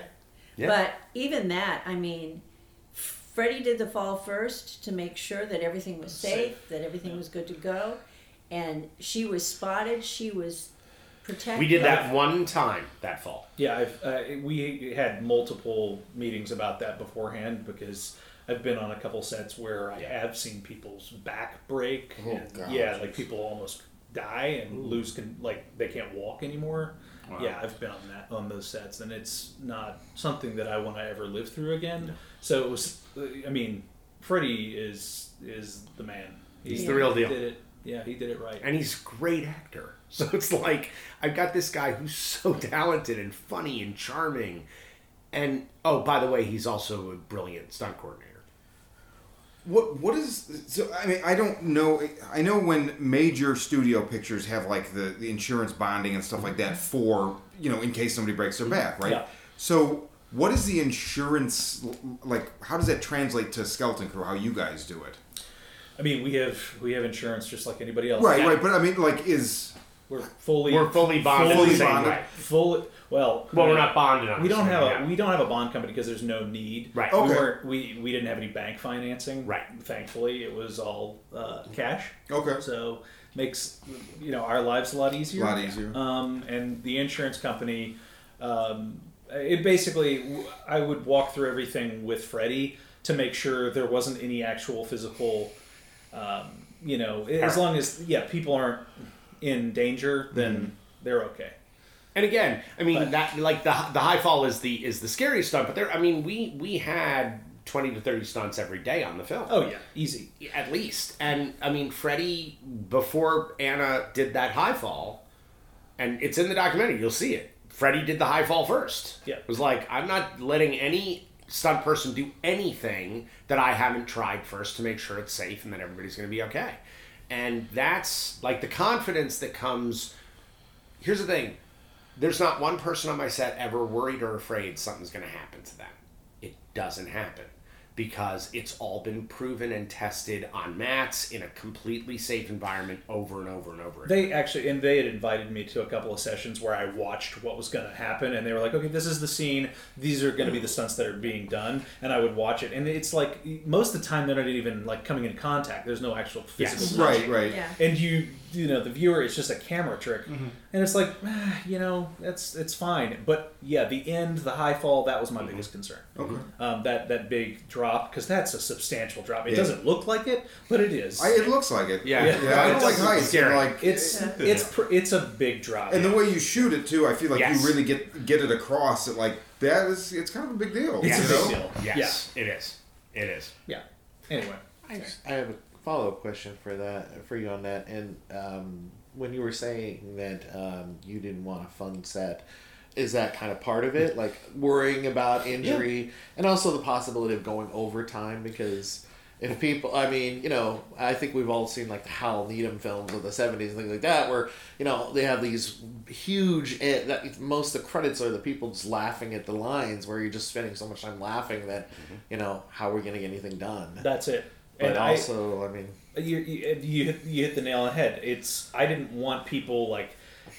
But even that, I mean, Freddie did the fall first to make sure that everything was safe, that everything was good to go. And she was spotted. She was protected. We did that one time that fall. Yeah, we had multiple meetings about that beforehand, because I've been on a couple sets where I have seen people's back break. Like people almost die and lose, they can't walk anymore. Wow. Yeah, I've been on those sets, and it's not something that I want to ever live through again. No. So it was, I mean, Freddie is the man. He's the real deal. He did it right. And he's a great actor. So it's like, I've got this guy who's so talented and funny and charming. And, oh, by the way, he's also a brilliant stunt coordinator. I don't know. I know when major studio pictures have, like, the insurance bonding and stuff like that for, you know, in case somebody breaks their back, right? Yeah. So what is the insurance, like, how does that translate to Skeleton Crew, how you guys do it? I mean, we have insurance just like anybody else. Right, But I mean, like, we're fully bonded the same way. Well, we're not bonded on. We don't have a bond company because there's no need. Right. Okay. We didn't have any bank financing. Right. Thankfully, it was all cash. Okay. So makes our lives a lot easier. A lot easier. And the insurance company, it basically, I would walk through everything with Freddie to make sure there wasn't any actual physical. As long as people aren't in danger, then they're okay. And again, I mean, that, like, the high fall is the scariest stunt, but we had 20 to 30 stunts every day on the film. Oh yeah, easy at least. And I mean, Freddie, before Anna did that high fall, and it's in the documentary, you'll see it. Freddie did the high fall first. Yeah, it was like, I'm not letting any stunt person do anything that I haven't tried first to make sure it's safe and that everybody's going to be okay. And that's, like, the confidence that comes. Here's the thing. There's not one person on my set ever worried or afraid something's going to happen to them. It doesn't happen, because it's all been proven and tested on mats in a completely safe environment over and over and over again. They had invited me to a couple of sessions where I watched what was going to happen, and they were like, okay, this is the scene, these are going to be the stunts that are being done, and I would watch it. And it's like, most of the time they're not even, like, coming into contact. There's no actual physical touching. Right. Yeah. And the viewer, it's just a camera trick. Mm-hmm. And it's like, it's fine. But yeah, the end, the high fall, that was my biggest concern. Okay. That big drop, because that's a substantial drop. It doesn't look like it, but it is. It looks like it. Yeah. I don't like heights. It's a big drop. And the way you shoot it too, I feel like you really get it across. It, like, that is, it's kind of a big deal. It's a big deal. Yes, yeah. It is. Yeah. Anyway, I have a follow-up question for you on that, and when you were saying that you didn't want a fun set, is that kind of part of it, like worrying about injury and also the possibility of going overtime? Because If people, I mean, you know, I think we've all seen like the Hal Needham films of the 70s and things like that, where, you know, they have these huge, most of the credits are the people just laughing at the lines, where you're just spending so much time laughing that, you know, how are we going to get anything done? That's it. But and also, I mean... You hit the nail on the head. It's, I didn't want people, like,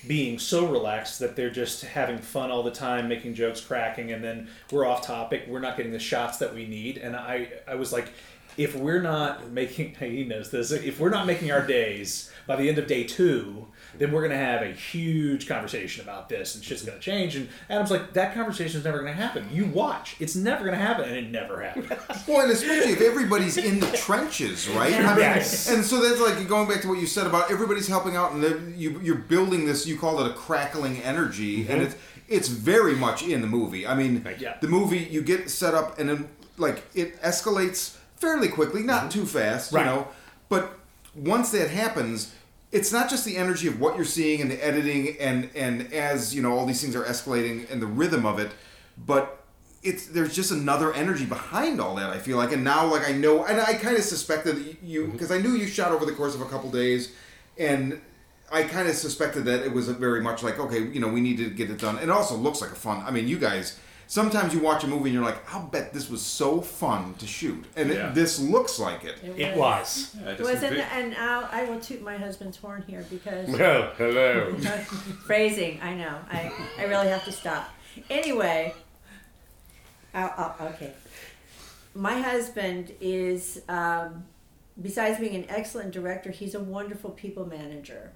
being so relaxed that they're just having fun all the time, making jokes, cracking, and then we're off topic, we're not getting the shots that we need. And I was like... If we're not making, he knows this, if we're not making our days by the end of day 2, then we're going to have a huge conversation about this and shit's going to change. And Adam's like, that conversation's never going to happen. You watch. It's never going to happen. And it never happens. Well, and especially if everybody's in the trenches, right? I mean, yes. And so that's like going back to what you said about everybody's helping out and you're building this, you call it a crackling energy. Mm-hmm. And it's very much in the movie. I mean, yeah. The movie, you get set up and then like it escalates fairly quickly, not too fast, right. You know. But once that happens, it's not just the energy of what you're seeing and the editing and as, you know, all these things are escalating and the rhythm of it, but there's just another energy behind all that, I feel like. And now, like, I know, and I kind of suspected you, because I knew you shot over the course of a couple days, and I kind of suspected that it was very much like, okay, you know, we need to get it done. It also looks like a fun, I mean, you guys... Sometimes you watch a movie and you're like, I'll bet this was so fun to shoot. And this looks like it. It was. It was and I will toot my husband's horn here because... No, hello. Phrasing, I know. I really have to stop. Anyway, okay. My husband is, besides being an excellent director, he's a wonderful people manager.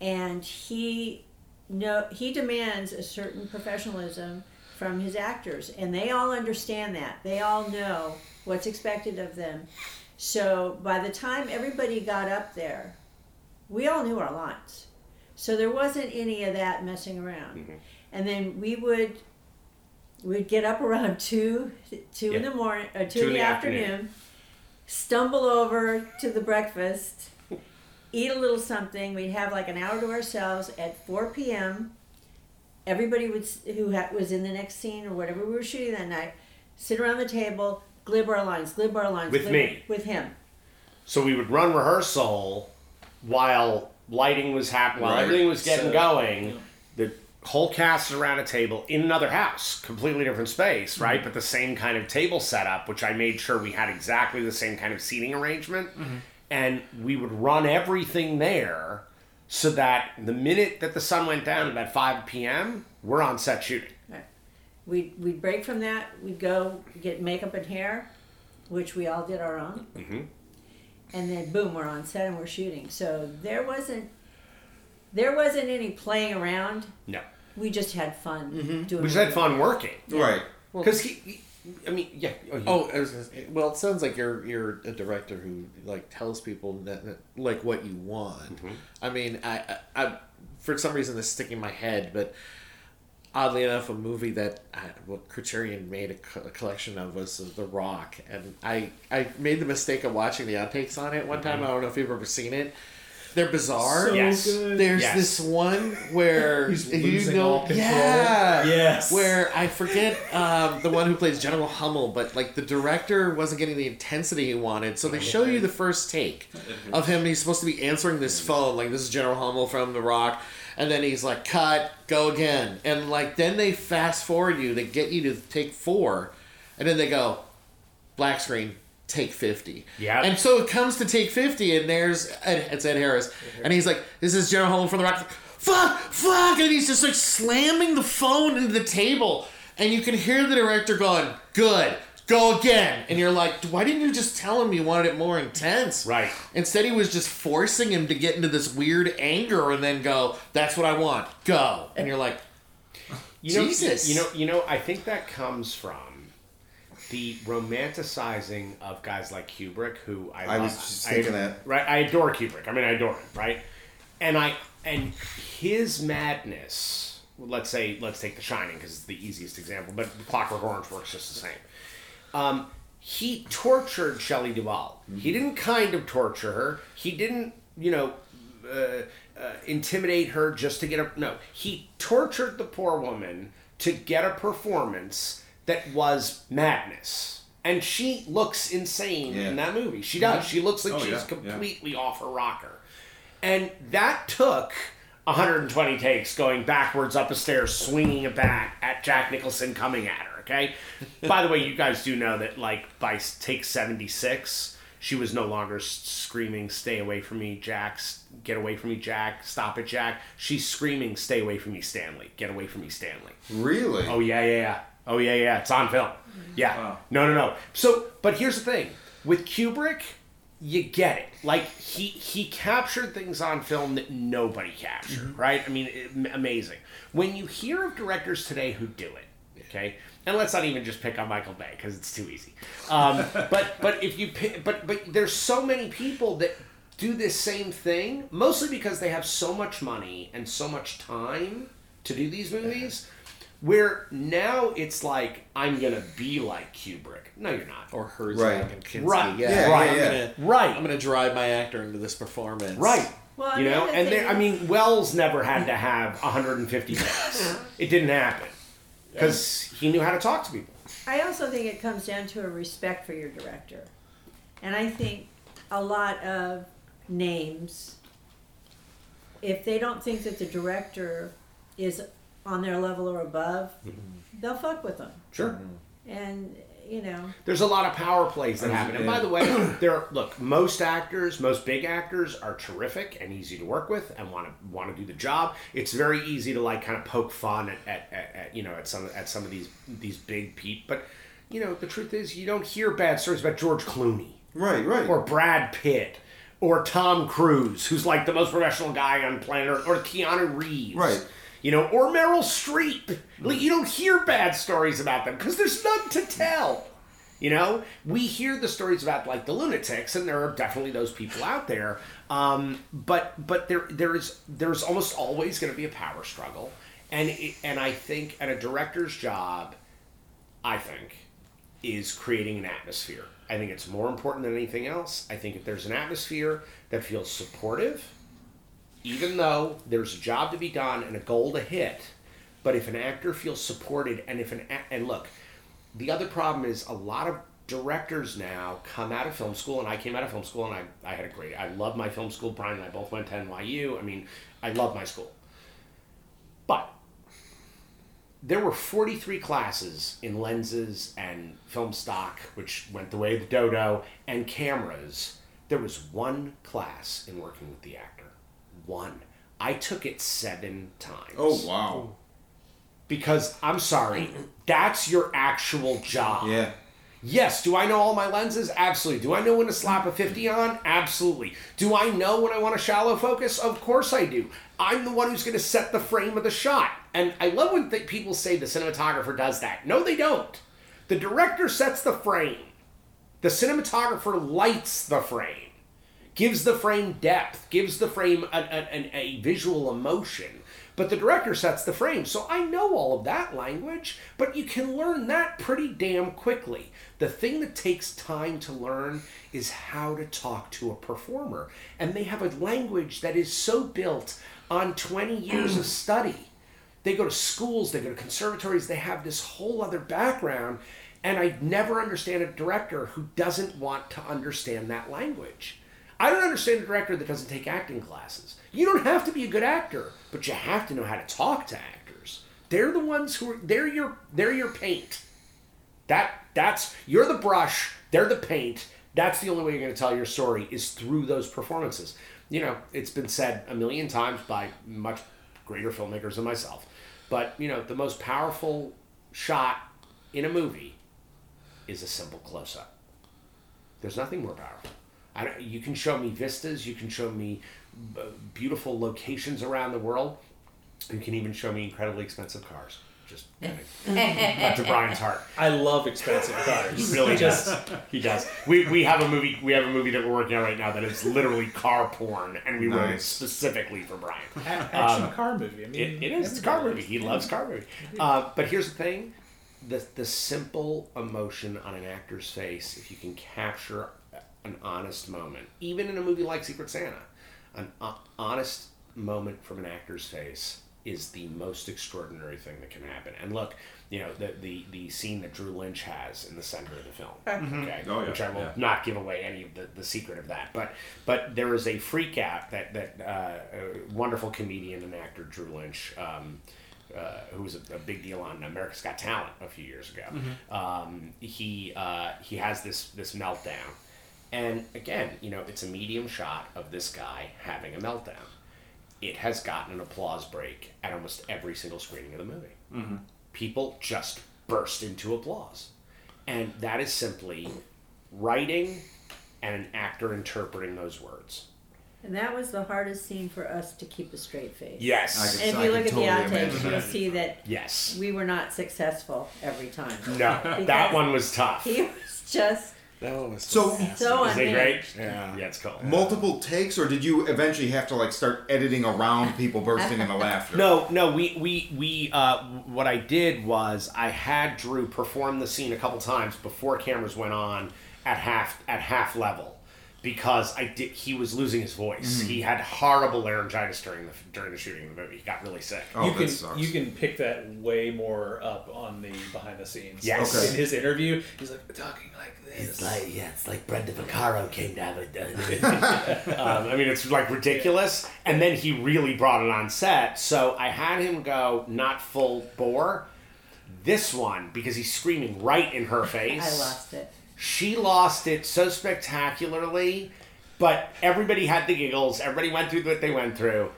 And he demands a certain professionalism from his actors, and they all understand that. They all know what's expected of them. So by the time everybody got up there, we all knew our lines. So there wasn't any of that messing around. Mm-hmm. And then we'd get up around two in the morning, or two in the afternoon, stumble over to the breakfast, eat a little something. We'd have like an hour to ourselves at 4 p.m. Everybody who was in the next scene or whatever we were shooting that night, sit around the table, glib our lines. With me. With him. So we would run rehearsal while lighting was happening, while everything was getting going. Yeah. The whole cast is around a table in another house, completely different space, right? Mm-hmm. But the same kind of table setup, which I made sure we had exactly the same kind of seating arrangement. Mm-hmm. And we would run everything there. So that the minute that the sun went down, about 5 p.m., we're on set shooting. Right. We'd break from that. We'd go get makeup and hair, which we all did our own. Mm-hmm. And then, boom, we're on set and we're shooting. So there wasn't any playing around. No. We just had fun doing it. We just had fun working. Yeah. Right. Because it sounds like you're a director who like tells people that, like what you want. Mm-hmm. I mean, I for some reason this is sticking in my head, but oddly enough, a movie that Criterion made a collection of was The Rock, and I made the mistake of watching the outtakes on it one time. I don't know if you've ever seen it. They're bizarre. So yes. Good. There's this one where he's losing all control. Yeah. Yes. Where I forget the one who plays General Hummel, but like the director wasn't getting the intensity he wanted, so they show you the first take of him, and he's supposed to be answering this phone, like this is General Hummel from The Rock, and then he's like, cut, go again, and like then they fast forward you, they get you to take 4, and then they go, black screen. Take 50. Yeah. And so it comes to take 50, and there's Ed Harris. And he's like, this is General Holland from The Rock. Like, fuck! And he's just like slamming the phone into the table. And you can hear the director going, good, go again. And you're like, why didn't you just tell him you wanted it more intense? Right. Instead, he was just forcing him to get into this weird anger and then go, that's what I want, go. And you're like, Jesus. You know, I think that comes from the romanticizing of guys like Kubrick, who I was just thinking that. Right, I adore Kubrick. I mean, I adore him, right? And his madness, let's take The Shining because it's the easiest example, but Clockwork Orange works just the same. He tortured Shelley Duvall. Mm-hmm. He didn't kind of torture her. He didn't, you know, intimidate her just to get a... No, he tortured the poor woman to get a performance that was madness. And she looks insane in that movie. She does. She looks like she's completely off her rocker. And that took 120 takes going backwards up a stair, swinging a bat at Jack Nicholson coming at her, okay? By the way, you guys do know that, like, by take 76, she was no longer screaming, "Stay away from me, Jack. Get away from me, Jack. Stop it, Jack." She's screaming, "Stay away from me, Stanley. Get away from me, Stanley." Really? Oh, yeah, yeah, yeah. Oh, yeah, yeah. It's on film. Yeah. Wow. No. So, but here's the thing. With Kubrick, you get it. Like, he captured things on film that nobody captured, right? I mean, amazing. When you hear of directors today who do it, okay? And let's not even just pick on Michael Bay, because it's too easy. But there's so many people that do this same thing, mostly because they have so much money and so much time to do these movies, where now it's like, I'm going to be like Kubrick. No, you're not. Or Herzog and Kinski. Right. I'm going to drive my actor into this performance. Right. Well, you know? And Wells never had to have 150 minutes. It didn't happen. Because he knew how to talk to people. I also think it comes down to a respect for your director. And I think a lot of names, if they don't think that the director is on their level or above, they'll fuck with them. Sure. And, you know, there's a lot of power plays that happen. And by the way, most big actors are terrific and easy to work with and want to do the job. It's very easy to, like, kind of poke fun at some of these big people. But, you know, the truth is, you don't hear bad stories about George Clooney. Right. Or Brad Pitt. Or Tom Cruise, who's like the most professional guy on planet Earth. Or Keanu Reeves. Right. You know, or Meryl Streep. Like, you don't hear bad stories about them because there's none to tell. You know, we hear the stories about, like, the lunatics, and there are definitely those people out there. But there's almost always going to be a power struggle, and I think a director's job, I think, is creating an atmosphere. I think it's more important than anything else. I think if there's an atmosphere that feels supportive, even though there's a job to be done and a goal to hit, but if an actor feels supported, and look, the other problem is a lot of directors now come out of film school, and I came out of film school, and I love my film school. Brian and I both went to NYU. I mean, I love my school. But there were 43 classes in lenses and film stock, which went the way of the dodo, and cameras. There was one class in working with the actor. One. I took it 7 times. Oh, wow. Because, I'm sorry, that's your actual job. Yeah. Yes, do I know all my lenses? Absolutely. Do I know when to slap a 50 on? Absolutely. Do I know when I want a shallow focus? Of course I do. I'm the one who's going to set the frame of the shot. And I love when people say the cinematographer does that. No, they don't. The director sets the frame. The cinematographer lights the frame. Gives the frame depth, gives the frame a visual emotion. But the director sets the frame. So I know all of that language, but you can learn that pretty damn quickly. The thing that takes time to learn is how to talk to a performer. And they have a language that is so built on 20 years of study. They go to schools, they go to conservatories, they have this whole other background. And I never understand a director who doesn't want to understand that language. I don't understand a director that doesn't take acting classes. You don't have to be a good actor, but you have to know how to talk to actors. They're the ones who are, they're your paint. That's you're the brush, they're the paint. That's the only way you're going to tell your story is through those performances. You know, it's been said a million times by much greater filmmakers than myself. But, you know, the most powerful shot in a movie is a simple close-up. There's nothing more powerful. You can show me vistas, you can show me beautiful locations around the world, you can even show me incredibly expensive cars. Just kidding. Back to Brian's heart. I love expensive cars. He really does. He does. We have a movie that we're working on right now that is literally car porn, and we wrote it specifically for Brian. Action car movie. I mean, it is. It's a car movie. He loves car movie. But here's the thing. The simple emotion on an actor's face, if you can capture an honest moment, even in a movie like Secret Santa, an honest moment from an actor's face is the most extraordinary thing that can happen. And look, you know, the scene that Drew Lynch has in the center of the film, okay? Oh, yeah. Which I will not give away any of the secret of that. But there is a freak out that wonderful comedian and actor Drew Lynch, who was a big deal on America's Got Talent a few years ago. Mm-hmm. He has this meltdown. And again, you know, it's a medium shot of this guy having a meltdown. It has gotten an applause break at almost every single screening of the movie. Mm-hmm. People just burst into applause. And that is simply writing and an actor interpreting those words. And that was the hardest scene for us to keep a straight face. Yes. And if you look at the outtakes, you'll see that we were not successful every time. No, that one was tough. He was just... That one was so is it great? Yeah, it's cool. Multiple takes, or did you eventually have to like start editing around people bursting into laughter? No. We what I did was I had Drew perform the scene a couple times before cameras went on at half level, because he was losing his voice. Mm. He had horrible laryngitis during the shooting of the movie. He got really sick. Oh, that sucks. You can pick that way more up on the behind the scenes. Yes. Okay. In his interview, he's like, we're talking like this. It's like Brenda Vaccaro came down with it. I mean, it's like ridiculous. And then he really brought it on set. So I had him go not full bore. This one, because he's screaming right in her face. I lost it. She lost it so spectacularly, but everybody had the giggles. Everybody went through what they went through,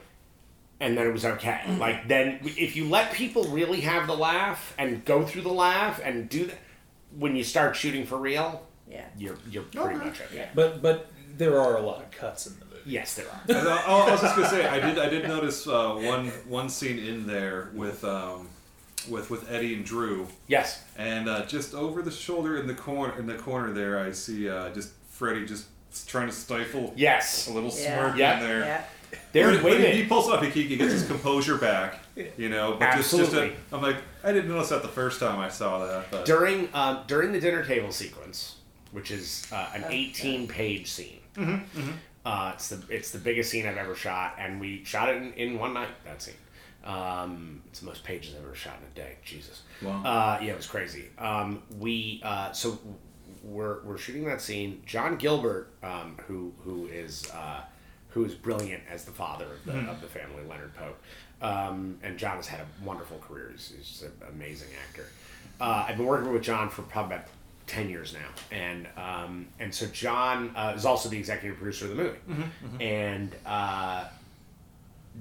and then it was okay. Like, then, if you let people really have the laugh and go through the laugh and do that, when you start shooting for real, you're pretty much okay. But there are a lot of cuts in the movie. Yes, there are. I was just gonna say, I did notice one scene in there with Eddie and Drew. Yes. And just over the shoulder in the corner there, I see just Freddie just trying to stifle a little smirk in there. Yeah. There's waiting. He pulls up. He gets his composure back. You know, but absolutely. I'm like, I didn't notice that the first time I saw that. But. During the dinner table sequence, which is an 18-page scene. Mm-hmm. Mm-hmm. It's the biggest scene I've ever shot, and we shot it in one night. That scene. It's the most pages I've ever shot in a day. Jesus. Wow. It was crazy. So we're shooting that scene. John Gilbert, who is brilliant as the father of the family, Leonard Pope. And John has had a wonderful career. He's just an amazing actor. I've been working with John for probably about 10 years now. And so John, is also the executive producer of the movie. Mm-hmm. Mm-hmm. And,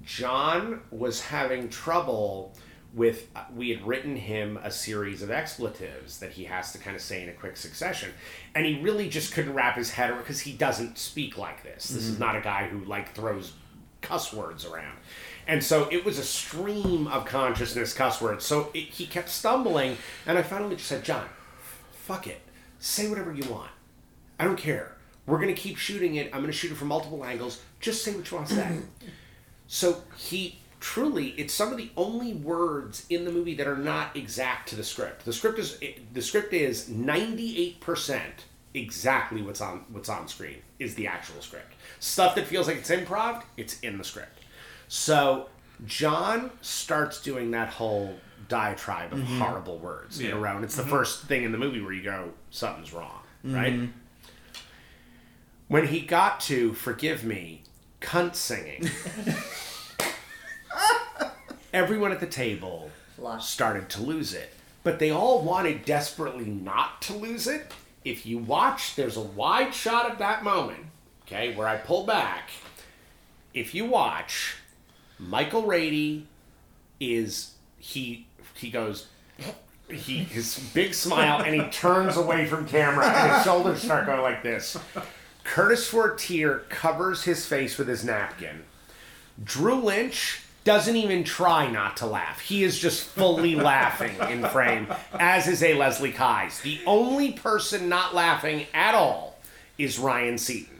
John was having trouble with, we had written him a series of expletives that he has to kind of say in a quick succession, and he really just couldn't wrap his head around, because he doesn't speak like this. This is not a guy who like throws cuss words around. And so it was a stream of consciousness cuss words. So he kept stumbling, and I finally just said, John, fuck it. Say whatever you want. I don't care. We're going to keep shooting it. I'm going to shoot it from multiple angles. Just say what you want to say. So he truly, it's some of the only words in the movie that are not exact to the script. The script is 98% exactly what's on screen is the actual script. Stuff that feels like it's improv, it's in the script. So John starts doing that whole diatribe of horrible words in a row, and it's the first thing in the movie where you go, something's wrong, right? When he got to, forgive me, cunt singing. Everyone at the table started to lose it, but they all wanted desperately not to lose it. If you watch, there's a wide shot of that moment, okay, where I pull back. If you watch, Michael Rady goes, his big smile, and he turns away from camera, and his shoulders start going like this. Curtis Fortier covers his face with his napkin. Drew Lynch doesn't even try not to laugh. He is just fully laughing in frame, as is A. Leslie Kyes. The only person not laughing at all is Ryan Seaton.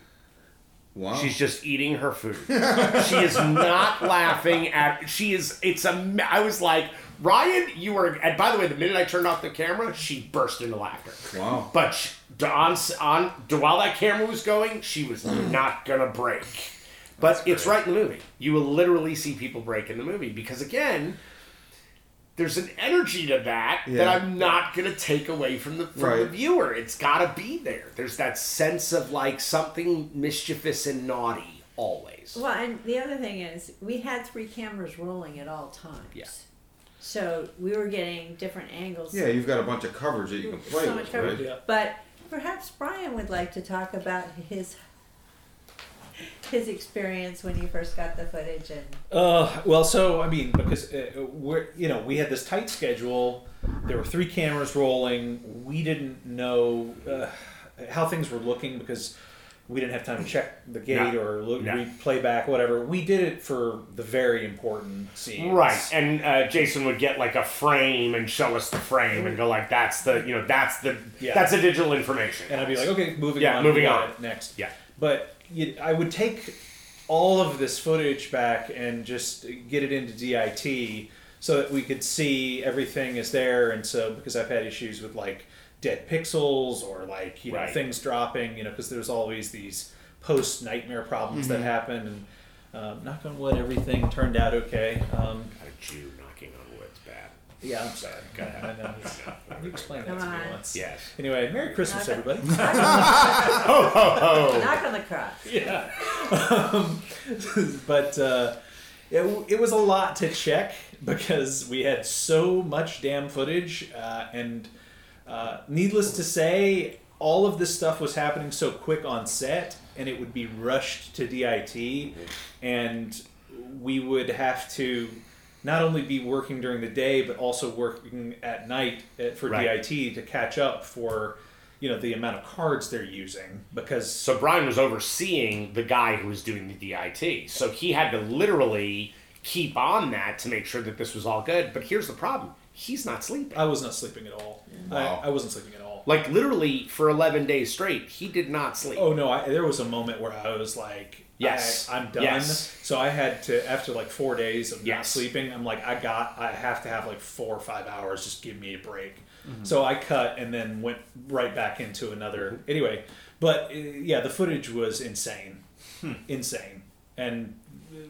Wow. She's just eating her food. She is not laughing at... I was like... Ryan, you were... And by the way, the minute I turned off the camera, she burst into laughter. Wow. But while that camera was going, she was not going to break. But it's right in the movie. You will literally see people break in the movie because, again, there's an energy to that that I'm not going to take away from the viewer. It's got to be there. There's that sense of, like, something mischievous and naughty always. Well, and the other thing is we had 3 cameras rolling at all times. Yeah. So we were getting different angles. Yeah, you've got a bunch of coverage that you can play with, right? Yeah. But perhaps Bryan would like to talk about his experience when you first got the footage and. Because we had this tight schedule. There were 3 cameras rolling. We didn't know how things were looking because we didn't have time to check the gate playback, whatever. We did it for the very important scenes, right? And Jason would get like a frame and show us the frame and go like, "That's the digital information." And I'd be like, "Okay, moving on next." Yeah, but. I would take all of this footage back and just get it into DIT so that we could see everything is there. And so, because I've had issues with like dead pixels or like, things dropping, because there's always these post nightmare problems that happen. And knock on wood, everything turned out okay. Got a Jew knocking on wood's bad. Yeah, I'm sorry. I know. You explained that to me once. Yes. Anyway, Merry Christmas, everybody. Ho, ho, ho. Knock on the cross. Yeah. But it was a lot to check because we had so much damn footage. And needless to say, all of this stuff was happening so quick on set, and it would be rushed to DIT. And we would have to not only be working during the day, but also working at night for DIT to catch up for, the amount of cards they're using. So Bryan was overseeing the guy who was doing the DIT. So he had to literally keep on that to make sure that this was all good. But here's the problem. He's not sleeping. I was not sleeping at all. Wow. I wasn't sleeping at all. Like, literally, for 11 days straight, he did not sleep. Oh, no. There was a moment where I was like, yes, I'm done. Yes. So I had to, after like 4 days of not sleeping, I'm like, I have to have like 4 or 5 hours. Just give me a break. Mm-hmm. So I cut and then went right back into another. Anyway, but the footage was insane. Insane. And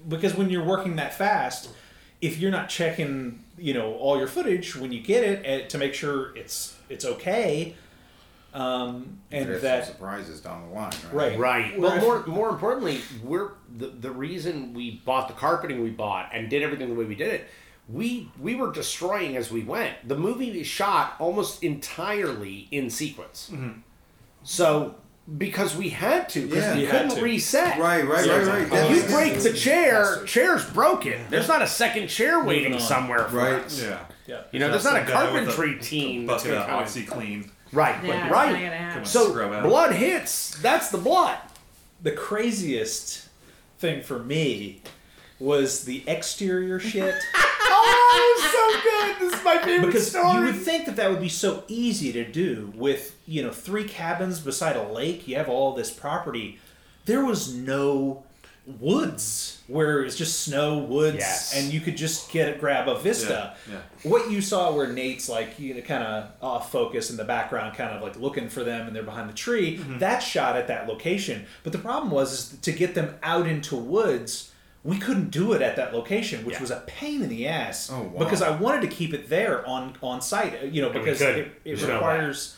because when you're working that fast, if you're not checking, all your footage when you get it to make sure it's okay. And there's some surprises down the line, right? Right. Well, more importantly, we're the reason we bought the carpeting we bought and did everything the way we did it. We were destroying as we went. The movie is shot almost entirely in sequence. Mm-hmm. So because we had to, because we couldn't reset. Right. If you break the chair, chair's broken. There's not a second chair waiting somewhere for us. Yeah. There's not a carpentry team that's going to Oxy Clean. Right, yeah, right. So blood hits. That's the blood. The craziest thing for me was the exterior shit. Oh, so good. This is my favorite story. You would think that would be so easy to do with, 3 cabins beside a lake. You have all this property. There was no woods where it's just snow, woods, and you could just grab a vista. Yeah. What you saw where Nate's like kind of off focus in the background, kind of like looking for them, and they're behind the tree. Mm-hmm. That shot at that location, but the problem was to get them out into woods. We couldn't do it at that location, which was a pain in the ass. Oh, wow. Because I wanted to keep it there on site, because it requires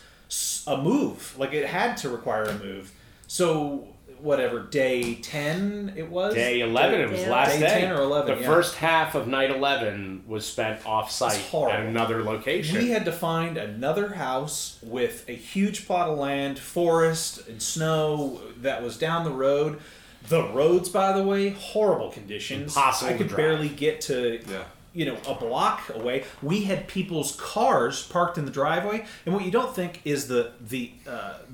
a move. Like it had to require a move. So. Whatever, day 10 it was? Day 11, it was last day. Day 10 or 11, The first half of night 11 was spent off-site at another location. We had to find another house with a huge plot of land, forest, and snow that was down the road. The roads, by the way, horrible conditions. Impossible to drive. I could barely get to... Yeah. A block away. We had people's cars parked in the driveway, and what you don't think is the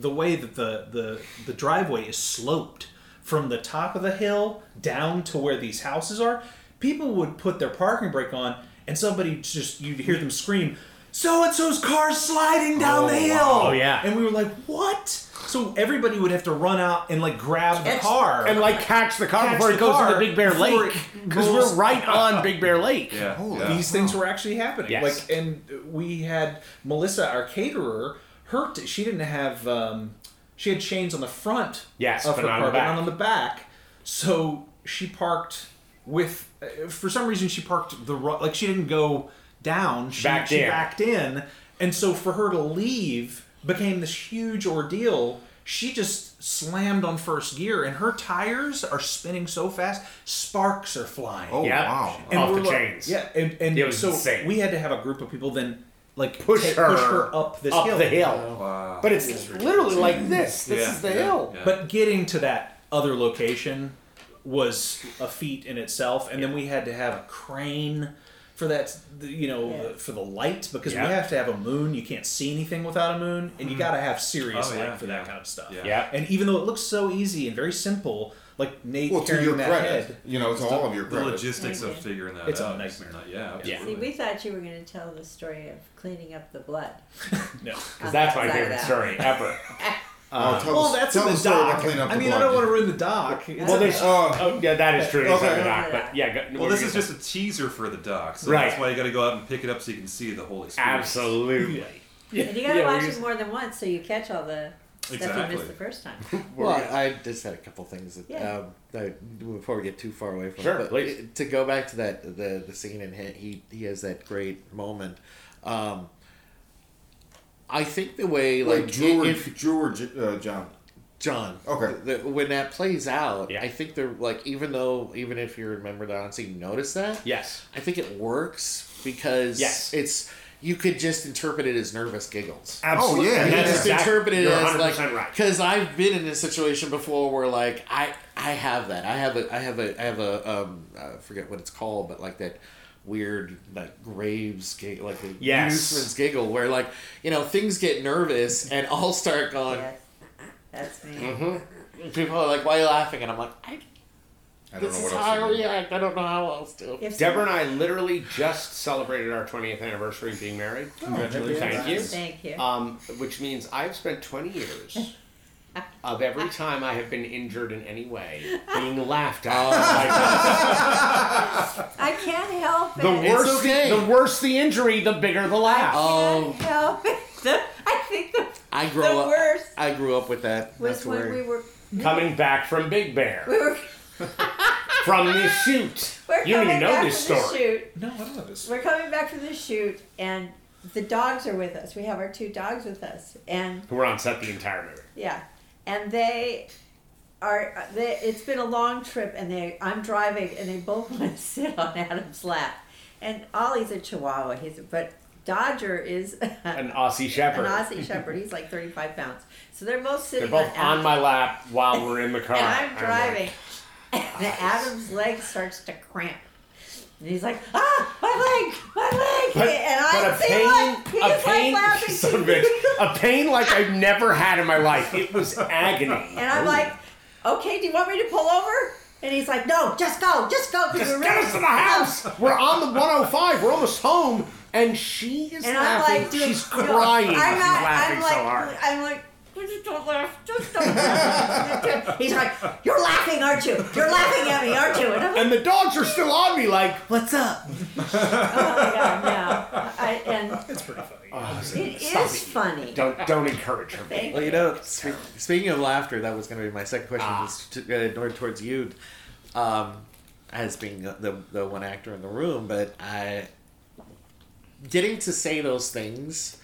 way that the driveway is sloped from the top of the hill down to where these houses are. People would put their parking brake on, and somebody you'd hear them scream, "So-and-so's car's sliding down the hill!" Wow. Oh, yeah. And we were like, what? So everybody would have to run out and, like, grab the car. And, like, catch the car before it goes into Big Bear Lake. Because we're right on Big Bear Lake. Yeah. These things were actually happening. Yes. Like, and we had Melissa, our caterer, she didn't have... she had chains on the front of her car, but not on the back. So she parked with, for some reason she parked the, like she didn't go down, she backed in. And so for her to leave became this huge ordeal. She just slammed on first gear, and her tires are spinning so fast, sparks are flying. Oh, yeah. Wow. And off the chains. Yeah, and it was so insane. We had to have a group of people then like push her up the hill. Oh, wow. But it's literally like this. This is the hill. Yeah. But getting to that other location was a feat in itself, and then we had to have a crane for that, for the lights, because we have to have a moon. You can't see anything without a moon, and you got to have serious light for that kind of stuff. Yeah. And even though it looks so easy and very simple, like Nate carrying that head, it's all of your credit. The logistics of figuring that out. It's a nightmare. Yeah. See, we thought you were going to tell the story of cleaning up the blood. No, because that's my favorite story ever. That's in the dock. I don't want to ruin the dock. That is true. Okay. The dock, but this is just a teaser for the dock. So that's why you got to go out and pick it up so you can see the whole experience. Absolutely. Yeah. And you got to watch it more than once so you catch all the stuff you missed the first time. Well, I just had a couple things that, before we get too far away from it. But to go back to that, the scene, and he has that great moment. I think the way, like Drew or John. Okay. When that plays out, I think they're like, even if you remember that, so you notice that. Yes. I think it works because it's, you could just interpret it as nervous giggles. Absolutely. Oh yeah. You just interpret it as like, because I've been in this situation before where like I have that. I forget what it's called, but like that weird like Graves giggle, like the Newsman's giggle, where like things get nervous and I'll start going. Yes. That's me. Mm-hmm. People are like, "Why are you laughing?" And I'm like, "I don't know what else to react. I don't know how else to." Deborah and I literally just celebrated our 20th anniversary of being married. Oh, congratulations! Thank you. Which means I've spent 20 years. Of every time I have been injured in any way, being laughed at. I can't help it. The worse the injury, the bigger the laugh. I think the worst. I grew up with that. Coming back from Big Bear. From the shoot. You don't even know this story. No, I don't know this. We're coming back from the shoot, and the dogs are with us. We have our two dogs with us, and who were on set the entire movie. Yeah. And it's been a long trip, and I'm driving, and they both want to sit on Adam's lap. And Ollie's a Chihuahua, but Dodger is an Aussie Shepherd. He's like 35 pounds. So they're both on my lap while we're in the car. And I'm driving, and Adam's leg starts to cramp. And he's like, my leg. A pain like I've never had in my life. It was agony. And I'm like, okay, do you want me to pull over? And he's like, no, just go. Just get us to the house. We're on the 105. We're almost home. And she is laughing. I'm like, she's crying. I'm laughing so hard. I'm like, Just don't laugh. He's like, you're laughing, aren't you? You're laughing at me, aren't you? And I'm like, and the dogs are still on me, like, what's up? Oh, my God, no. It's pretty funny. It is funny. Don't encourage her. Well, speaking of laughter, that was going to be my second question, towards you, as being the one actor in the room, but getting to say those things...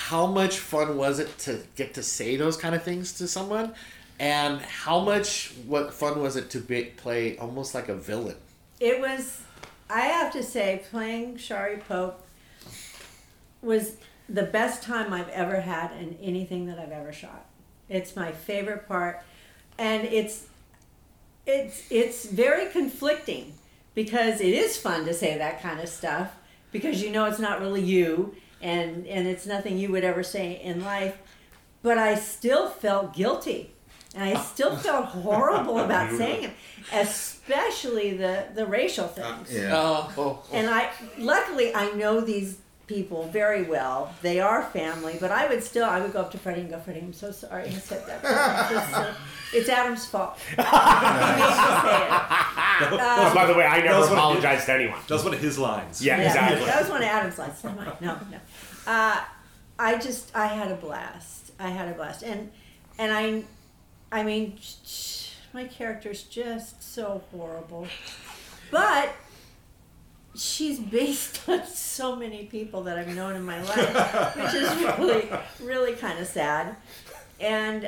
How much fun was it to get to say those kind of things to someone, and what fun was it to play almost like a villain? It was, I have to say, playing Shari Pope was the best time I've ever had in anything that I've ever shot. It's my favorite part, and it's very conflicting, because it is fun to say that kind of stuff, because it's not really you. And it's nothing you would ever say in life, but I still felt guilty, and I still felt horrible about saying it, especially the racial things. And luckily I know these people very well. They are family, but I would go up to Freddie and go, Freddie, I'm so sorry I said that. It's Adam's fault. He made me say it. By the way, I never apologized to anyone. That was one of his lines. Yeah, exactly. That was one of Adam's lines. Not mine. No. I had a blast. And I mean, My character's just so horrible. But she's based on so many people that I've known in my life, which is really, really kind of sad. And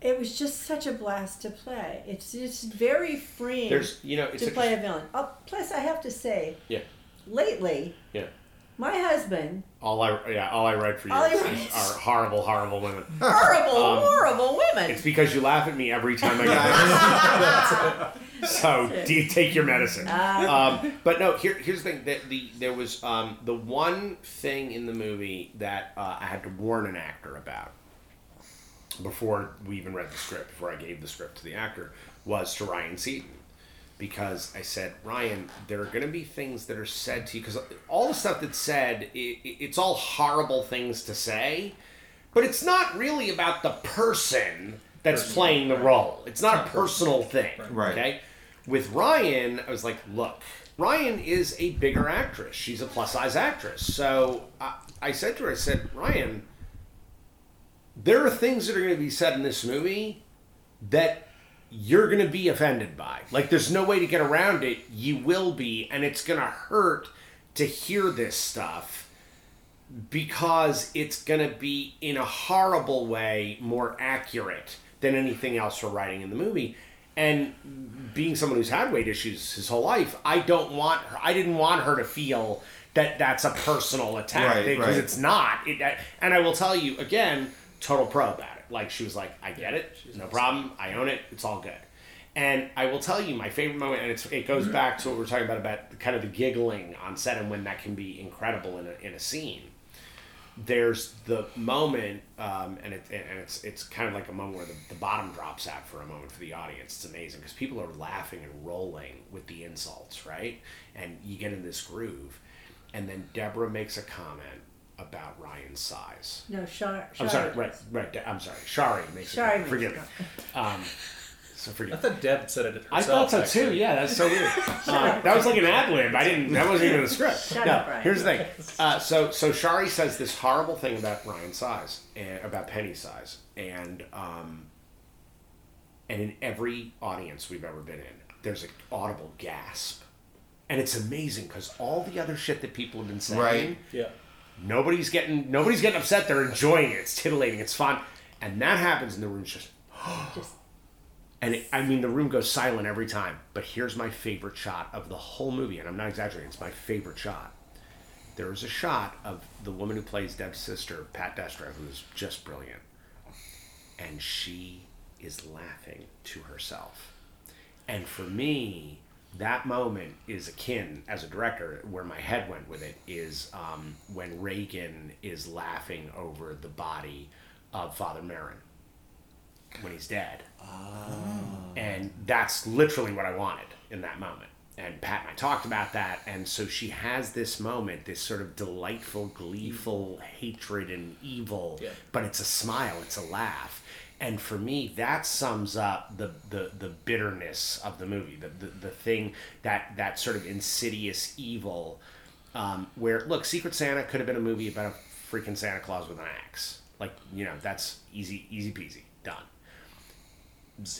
it was just such a blast to play. It's just very freeing to play a villain. Oh, plus, I have to say, lately, my husband... All I write for you are horrible, horrible women. Horrible women. It's because you laugh at me every time I get it. So take your medicine. But no, here's the thing. There was the one thing in the movie that I had to warn an actor about before we even read the script, before I gave the script to the actor, was to Ryan Seaton. Because I said, Ryan, there are going to be things that are said to you. Because all the stuff that's said, it's all horrible things to say. But it's not really about the person that's playing the role. It's not a personal thing. Right. Okay? With Ryan, I was like, look, Ryan is a bigger actress. She's a plus-size actress. So I said to her, Ryan, there are things that are going to be said in this movie that... you're going to be offended by. Like, there's no way to get around it. You will be, and it's going to hurt to hear this stuff because it's going to be, in a horrible way, more accurate than anything else we're writing in the movie. And being someone who's had weight issues his whole life, I didn't want her to feel that that's a personal attack. Because it's not. And I will tell you, again, total pro about it. Like, she was like, I get it. No problem. I own it. It's all good. And I will tell you my favorite moment, and it goes back to what we were talking about kind of the giggling on set and when that can be incredible in a scene. There's the moment, and it's kind of like a moment where the bottom drops out for a moment for the audience. It's amazing because people are laughing and rolling with the insults, right? And you get in this groove. And then Deborah makes a comment about Ryan's size. No, Shari. I'm sorry, right. I'm sorry. Shari makes it. Forgive me. I thought Deb said it herself. I thought so too. Yeah, that's so weird. That was like an ad lib. That wasn't even in the script. Shut up, Ryan. Here's the thing. So Shari says this horrible thing about Ryan's size, and about Penny's size, and in every audience we've ever been in, there's an audible gasp, and it's amazing because all the other shit that people have been saying. Right. Yeah. Nobody's getting upset. They're enjoying it. It's titillating. It's fun, and that happens in the room. Just and the room goes silent every time. But here's my favorite shot of the whole movie, and I'm not exaggerating. It's my favorite shot. There is a shot of the woman who plays Deb's sister, Pat Destro, who is just brilliant, and she is laughing to herself. And for me, that moment is akin, as a director, where my head went with it, is when Reagan is laughing over the body of Father Marin when he's dead. Oh. And that's literally what I wanted in that moment. And Pat and I talked about that, and so she has this moment, this sort of delightful, gleeful hatred and evil, but it's a smile, it's a laugh. And for me, that sums up the bitterness of the movie, the thing, that sort of insidious evil, where, look, Secret Santa could have been a movie about a freaking Santa Claus with an axe. Like, that's easy peasy, done.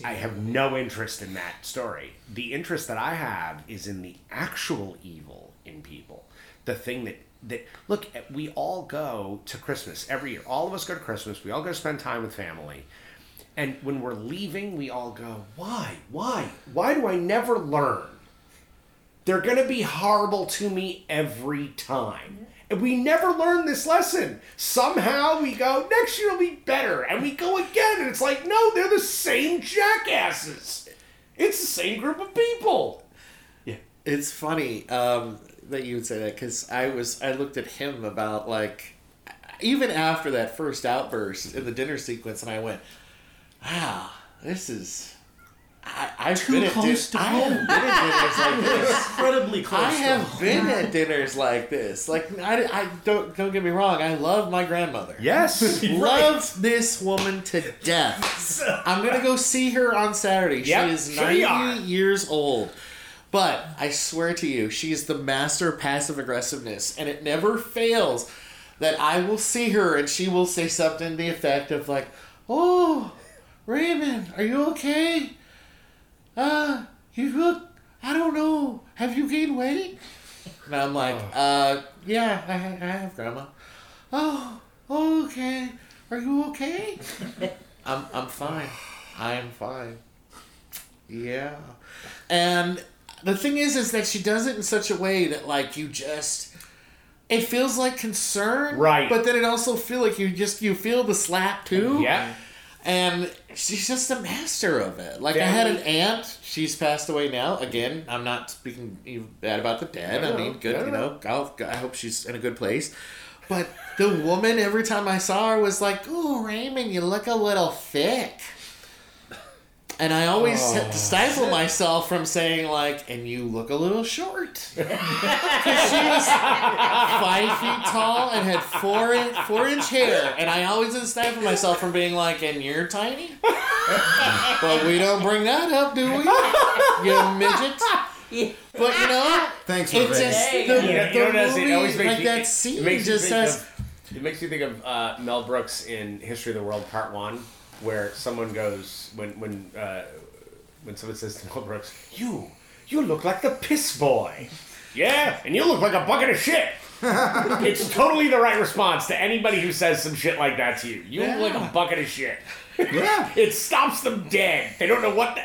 I have no interest in that story. The interest that I have is in the actual evil in people. The thing that look, we all go to Christmas every year. All of us go to Christmas. We all go spend time with family. And when we're leaving, we all go, why? Why do I never learn? They're going to be horrible to me every time. And we never learn this lesson. Somehow we go, next year will be better. And we go again. And it's like, no, they're the same jackasses. It's the same group of people. Yeah. It's funny that you would say that because I looked at him about, like, even after that first outburst in the dinner sequence, and I went, wow, this is... I've been at dinners like this. Incredibly close. I have been at dinners like this. Like, I don't get me wrong. I love my grandmother. Yes, loves this woman to death. I'm gonna go see her on Saturday. Yep, she is 90 years old. But I swear to you, she is the master of passive aggressiveness, and it never fails that I will see her and she will say something to the effect of like, "Oh, Raymond, are you okay?" you look, I don't know, have you gained weight? And I'm like, yeah, I have, Grandma. Oh, okay. Are you okay? I'm fine. I am fine. Yeah. And the thing is that she does it in such a way that, like, you just... It feels like concern. Right. But then it also feels like you feel the slap, too. Yeah. And she's just a master of it. Like, yeah. I had an aunt. She's passed away now. Again, I'm not speaking bad about the dead. I mean, good, you know. I hope she's in a good place. But the woman, every time I saw her, was like, "Ooh, Raymond, you look a little thick." And I always had to stifle myself from saying, like, "And you look a little short." Because she was 5 feet tall and had four-inch hair. And I always had to stifle myself from being like, "And you're tiny?" But we don't bring that up, do we? You midgets. Yeah. But you know, thanks for it. Just it makes you think of Mel Brooks in History of the World Part 1, where someone goes when someone says to Mel Brooks, "You look like the piss boy." Yeah, and you look like a bucket of shit. It's totally the right response to anybody who says some shit like that to you. You look like a bucket of shit. Yeah, it stops them dead. They don't know what the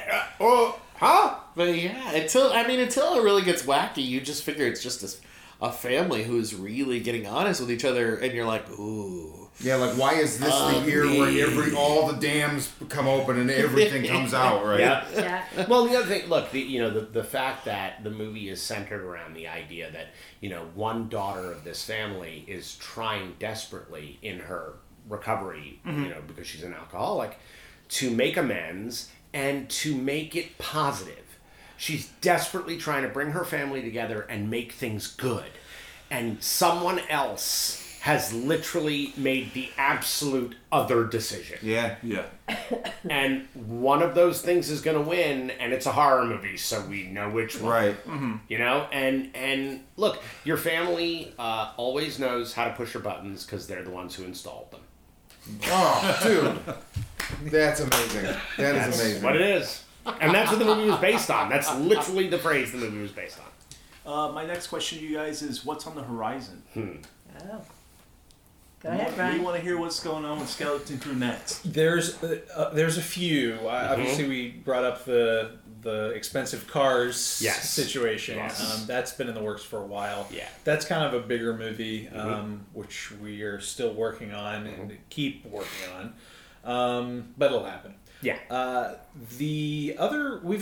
But yeah, until it really gets wacky, you just figure it's just a family who's really getting honest with each other, and you're like, ooh. Yeah, like, why is this the year where all the dams come open and everything comes out, right? Yeah. Well, the other thing, look, the fact that the movie is centered around the idea that, you know, one daughter of this family is trying desperately in her recovery, you know, because she's an alcoholic, to make amends and to make it positive. She's desperately trying to bring her family together and make things good. And someone else has literally made the absolute other decision. Yeah. And one of those things is going to win, and it's a horror movie, so we know which one. Right. Mm-hmm. You know? And look, your family always knows how to push your buttons because they're the ones who installed them. Oh, dude. That's amazing. That's amazing. What it is. And that's what the movie was based on. That's literally the phrase the movie was based on. My next question to you guys is, what's on the horizon? Oh. Go ahead, Brian. We want to hear what's going on with Skeleton Crew next. There's a few. Obviously, we brought up the expensive cars situation. Yes. That's been in the works for a while. Yeah. That's kind of a bigger movie, which we are still working on and keep working on. But it'll happen. Yeah. There's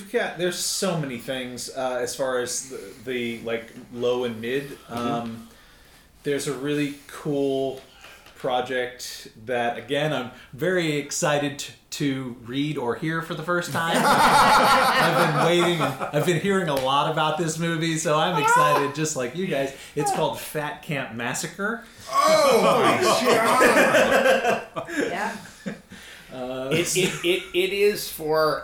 so many things as far as the like low and mid. There's a really cool project that, again, I'm very excited to read or hear for the first time. I've been hearing a lot about this movie, so I'm excited just like you guys. It's called Fat Camp Massacre. Oh, my God. Yeah. It is for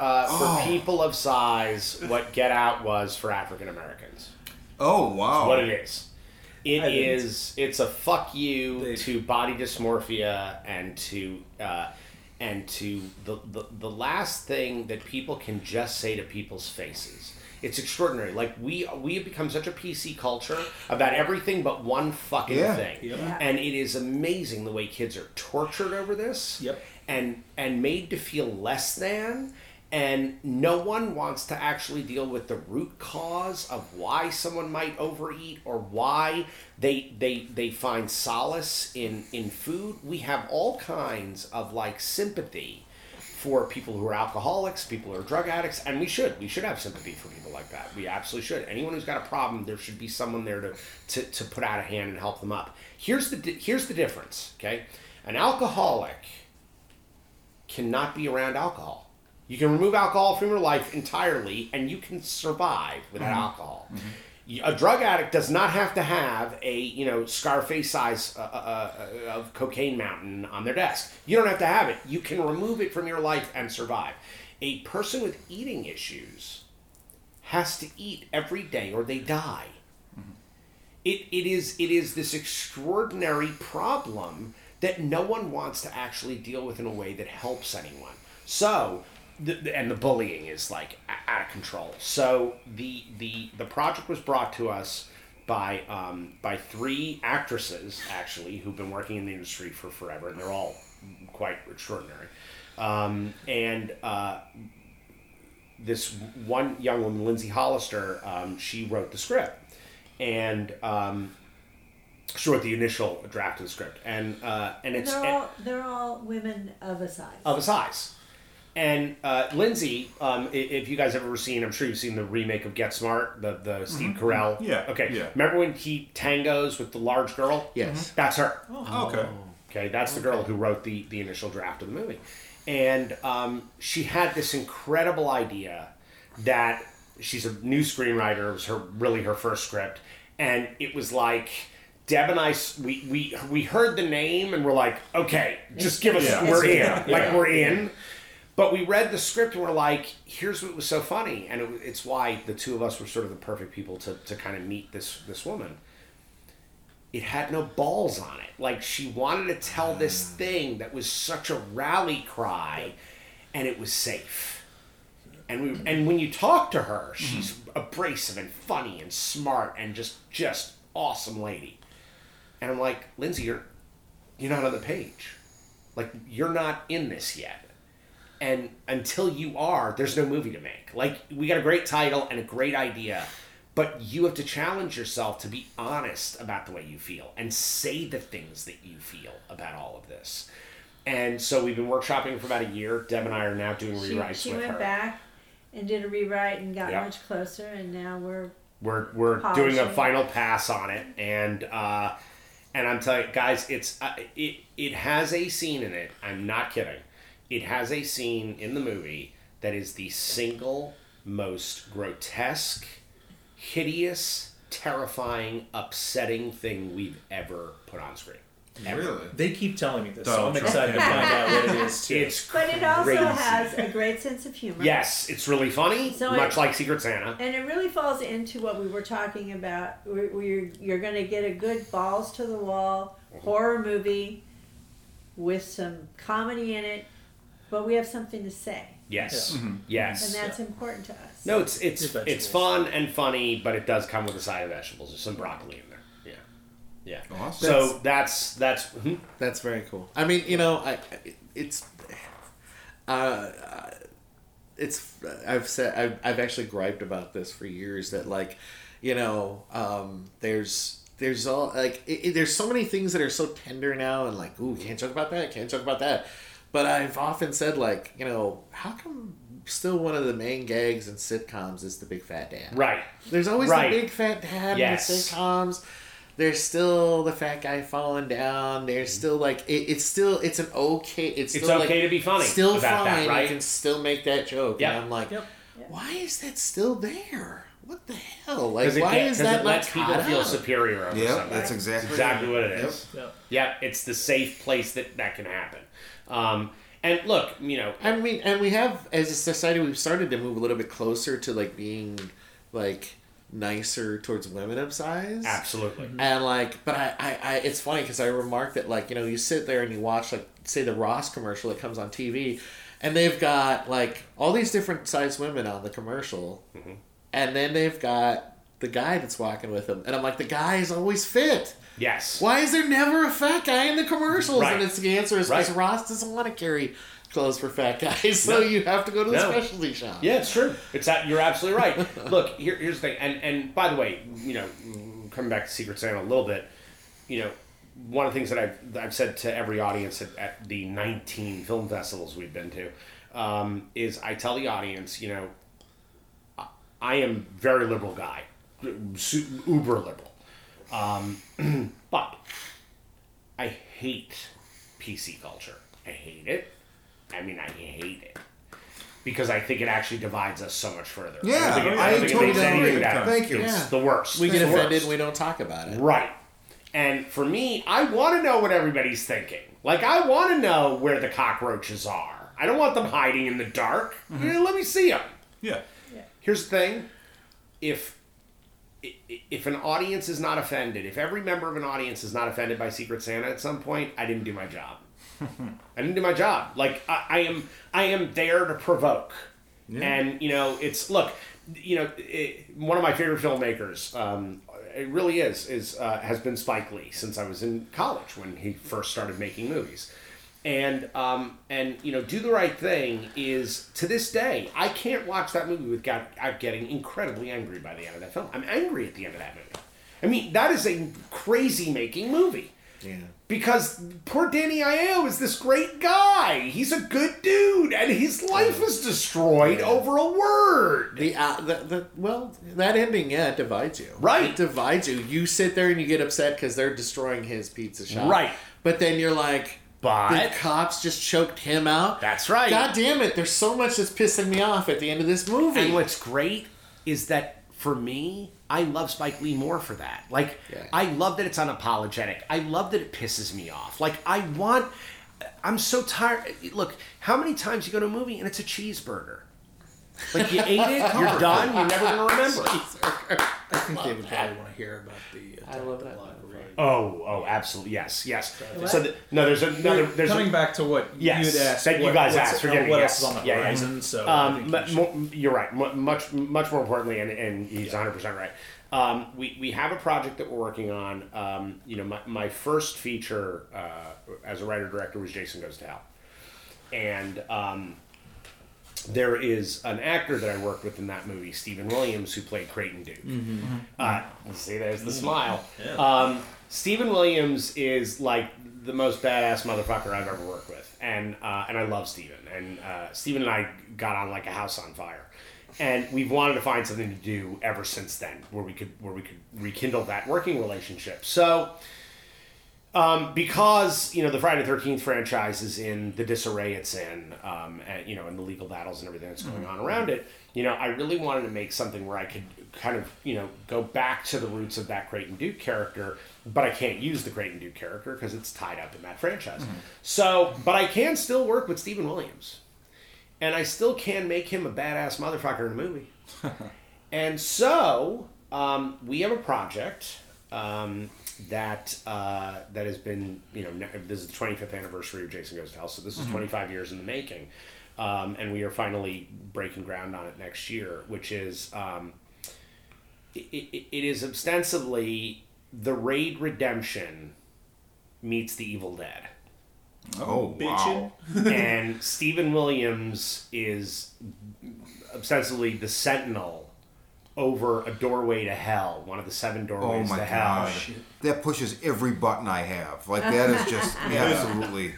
people of size what Get Out was for African Americans. Oh, wow. That's what it is. It's a fuck you to body dysmorphia and to the last thing that people can just say to people's faces. It's extraordinary. Like, we have become such a PC culture about everything but one fucking thing. Yeah. And it is amazing the way kids are tortured over this. Yep. And made to feel less than, and no one wants to actually deal with the root cause of why someone might overeat or why they find solace in food. We have all kinds of like sympathy for people who are alcoholics, people who are drug addicts, and we should have sympathy for people like that. We absolutely should. Anyone who's got a problem, there should be someone there to put out a hand and help them up. Here's the difference, okay? An alcoholic cannot be around alcohol. You can remove alcohol from your life entirely, and you can survive without alcohol. Mm-hmm. A drug addict does not have to have a Scarface size of cocaine mountain on their desk. You don't have to have it. You can remove it from your life and survive. A person with eating issues has to eat every day or they die. Mm-hmm. It is this extraordinary problem that no one wants to actually deal with in a way that helps anyone. So and the bullying is like out of control. So the project was brought to us by three actresses actually who've been working in the industry for forever, and they're all quite extraordinary. This one young woman, Lindsay Hollister, she wrote the script, and she wrote the initial draft of the script, and it's they're all women of a size. And Lindsay, if you guys have ever seen, I'm sure you've seen the remake of Get Smart, the Steve Carell. Yeah. Okay. Yeah. Remember when he tangos with the large girl? Yes. Mm-hmm. That's her. Oh, okay. Okay, that's the girl who wrote the initial draft of the movie. And she had this incredible idea that she's a new screenwriter. It was her first script. And it was like, Deb and I, we heard the name and we're like, okay, just give us, we're in. Yeah. Like, we're in. But we read the script and we're like, here's what was so funny. And it's why the two of us were sort of the perfect people to kind of meet this woman. It had no balls on it. Like, she wanted to tell this thing that was such a rally cry, and it was safe. And when you talk to her, she's abrasive and funny and smart and just awesome lady. And I'm like, Lindsay, you're not on the page. Like, you're not in this yet. And until you are, there's no movie to make. Like, we got a great title and a great idea, but you have to challenge yourself to be honest about the way you feel and say the things that you feel about all of this. And so we've been workshopping for about a year. Deb and I are now doing rewrites with her. She went back and did a rewrite and got much closer, and now we're doing a final pass on it. And I'm telling you, guys, it's it has a scene in it. I'm not kidding. It has a scene in the movie that is the single most grotesque, hideous, terrifying, upsetting thing we've ever put on screen. Ever. Really? They keep telling me this, so I'm excited to find out what it is too. But it also has a great sense of humor. Yes, it's really funny, so much like Secret Santa. And it really falls into what we were talking about. You're going to get a good balls to the wall horror movie with some comedy in it, but we have something to say. Yes. Yeah. Mm-hmm. Yes. And that's important to us. No, it's fun and funny, but it does come with a side of vegetables. There's some broccoli in there. Yeah. Yeah. Awesome. So that's very cool. I mean, you know, I've actually griped about this for years that, like, you know, there's so many things that are so tender now, and like, ooh, can't joke about that. But I've often said, like, you know, how come still one of the main gags in sitcoms is the big fat dad? Right. There's always the big fat dad in the sitcoms. There's still the fat guy falling down. There's still, like, it's okay to be funny. Still about fine. That, right? I can still make that joke. Yep. And I'm like, why is that still there? What the hell? Like, why is that? It lets people feel superior over something. That's exactly what it is. Yep. It's the safe place that can happen. And look, you know, I mean, and we have, as a society, we've started to move a little bit closer to, like, being, like, nicer towards women of size. Absolutely. And, like, but I it's funny because I remarked that, like, you know, you sit there and you watch, like, say the Ross commercial that comes on TV, and they've got, like, all these different size women on the commercial, and then they've got the guy that's walking with them, and I'm like, the guy is always fit. Yes. Why is there never a fat guy in the commercials? Right. And it's the answer is because Ross doesn't want to carry clothes for fat guys, so you have to go to the specialty shop. Yeah, it's true. You're absolutely right. Look, here's the thing, and by the way, you know, coming back to Secret Santa a little bit, you know, one of the things that I've said to every audience at the 19 film festivals we've been to is I tell the audience, you know, I am a very liberal guy, uber liberal. But I hate PC culture. I hate it. I mean, I hate it. Because I think it actually divides us so much further. Yeah, I totally agree. Thank you. It's the worst. We get offended and we don't talk about it. Right. And for me, I want to know what everybody's thinking. Like, I want to know where the cockroaches are. I don't want them hiding in the dark. Mm-hmm. You know, let me see them. Yeah. Here's the thing. If an audience is not offended, if every member of an audience is not offended by Secret Santa at some point, I didn't do my job. I didn't do my job. Like, I am there to provoke. Yeah. And, you know, it's, look, you know, one of my favorite filmmakers, it really is has been Spike Lee since I was in college when he first started making movies. And you know, Do the Right Thing is, to this day, I can't watch that movie without getting incredibly angry by the end of that film. I'm angry at the end of that movie. I mean, that is a crazy-making movie. Yeah. Because poor Danny Aiello is this great guy. He's a good dude, and his life was destroyed over a word. That ending, it divides you. Right. It divides you. You sit there and you get upset because they're destroying his pizza shop. Right. But then you're like, the cops just choked him out. That's right. God damn it, there's so much that's pissing me off at the end of this movie. And what's great is that, for me, I love Spike Lee more for that. Like, yeah. I love that it's unapologetic. I love that it pisses me off. Like, I'm so tired. Look, how many times you go to a movie and it's a cheeseburger? Like, you ate it, you're done, you're never going to remember. I think they would probably want to hear about the... I love that. Oh, absolutely. Yes. So there's back to what you'd asked. That you guys asked. What else is on the horizon? Yeah. So you're right. Much more importantly, and he's 100% right. We have a project that we're working on. You know, my first feature as a writer director was Jason Goes to Hell, and there is an actor that I worked with in that movie, Steven Williams, who played Creighton Duke. Mm-hmm. See, there's the smile. Yeah. Steven Williams is like the most badass motherfucker I've ever worked with, and I love Steven. And Steven and I got on like a house on fire, and we've wanted to find something to do ever since then, where we could rekindle that working relationship. So, because you know the Friday the 13th franchise is in the disarray it's in, and you know, and the legal battles and everything that's going on around it, you know, I really wanted to make something where I could kind of, you know, go back to the roots of that Creighton Duke character, but I can't use the Creighton Duke character because it's tied up in that franchise. Mm-hmm. So, but I can still work with Steven Williams, and I still can make him a badass motherfucker in a movie. And so, we have a project that has been, you know, this is the 25th anniversary of Jason Goes to Hell, so this is 25 years in the making. And we are finally breaking ground on it next year, which is, it is ostensibly The Raid Redemption meets The Evil Dead. Oh, wow. And Steven Williams is ostensibly the sentinel over a doorway to hell, one of the 7 doorways to hell. Shit. That pushes every button I have. Like, that is just absolutely...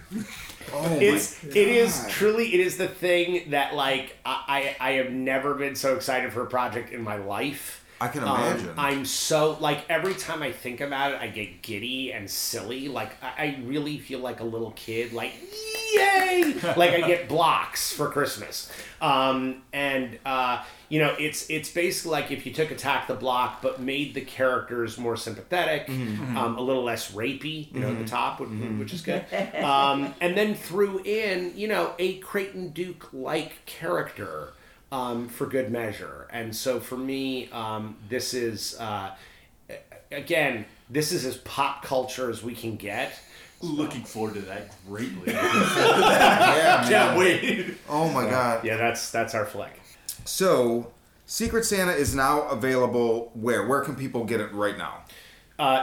Oh, it is truly the thing that, like, I have never been so excited for a project in my life. I can imagine. I'm so, like, every time I think about it, I get giddy and silly. Like, I really feel like a little kid, like, yay! Like, I get blocks for Christmas. You know, it's basically like if you took Attack the Block but made the characters more sympathetic, a little less rapey, you know, at the top, which is good. And then threw in, you know, a Creighton Duke-like character, for good measure. And so for me, this is, again, this is as pop culture as we can get. Looking forward to that greatly. Can't wait. Oh my God. Yeah, that's our flick. So, Secret Santa is now available where? Where can people get it right now?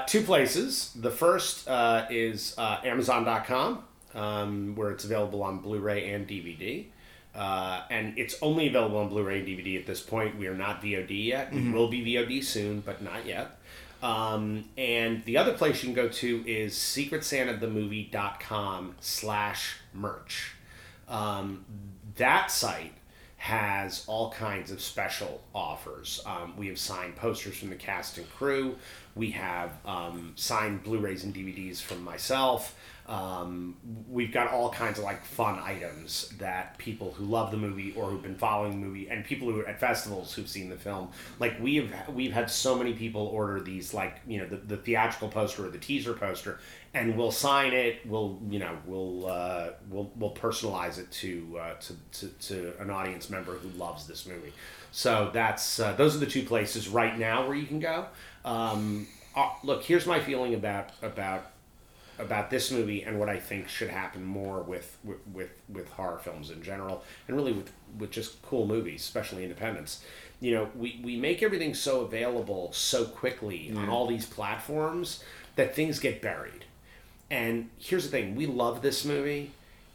2 places. The first is Amazon.com, where it's available on Blu-ray and DVD. And it's only available on Blu-ray and DVD at this point. We are not VOD yet. We will be VOD soon, but not yet. And the other place you can go to is secretsantathemovie.com/merch. That site has all kinds of special offers. We have signed posters from the cast and crew. We have signed Blu-rays and DVDs from myself. We've got all kinds of like fun items that people who love the movie or who've been following the movie and people who are at festivals who've seen the film, like we've had so many people order these, like, you know, the theatrical poster or the teaser poster, and we'll sign it. We'll personalize it to an audience member who loves this movie. So that's those are the 2 places right now where you can go. Look, here's my feeling about about this movie and what I think should happen more with horror films in general, and really with just cool movies, especially independents. You know, we make everything so available so quickly on all these platforms that things get buried. And here's the thing, we love this movie,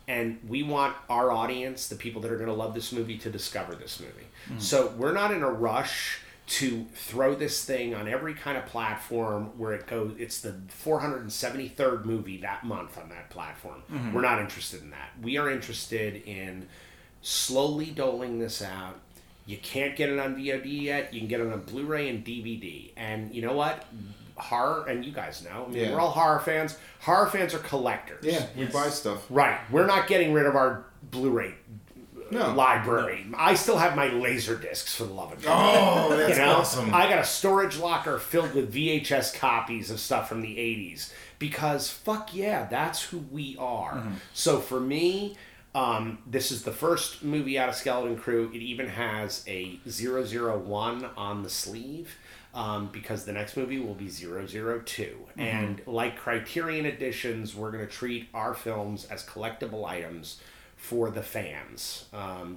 and we want our audience, the people that are going to love this movie, to discover this movie. So we're not in a rush to throw this thing on every kind of platform where it goes. It's the 473rd movie that month on that platform. We're not interested in that. We are interested in slowly doling this out. You can't get it on VOD yet. You can get it on Blu-ray and DVD. And you know what? Horror, and you guys know, I mean, we're all horror fans. Horror fans are collectors. Yeah, we buy stuff. Right. We're not getting rid of our Blu-ray library. No. I still have my laser discs, for the love of God. Oh, that's awesome. I got a storage locker filled with VHS copies of stuff from the 80s because, fuck yeah, that's who we are. So for me, this is the first movie out of Skeleton Crew. It even has a 001 on the sleeve. Because the next movie will be 002. And like Criterion editions, we're going to treat our films as collectible items for the fans.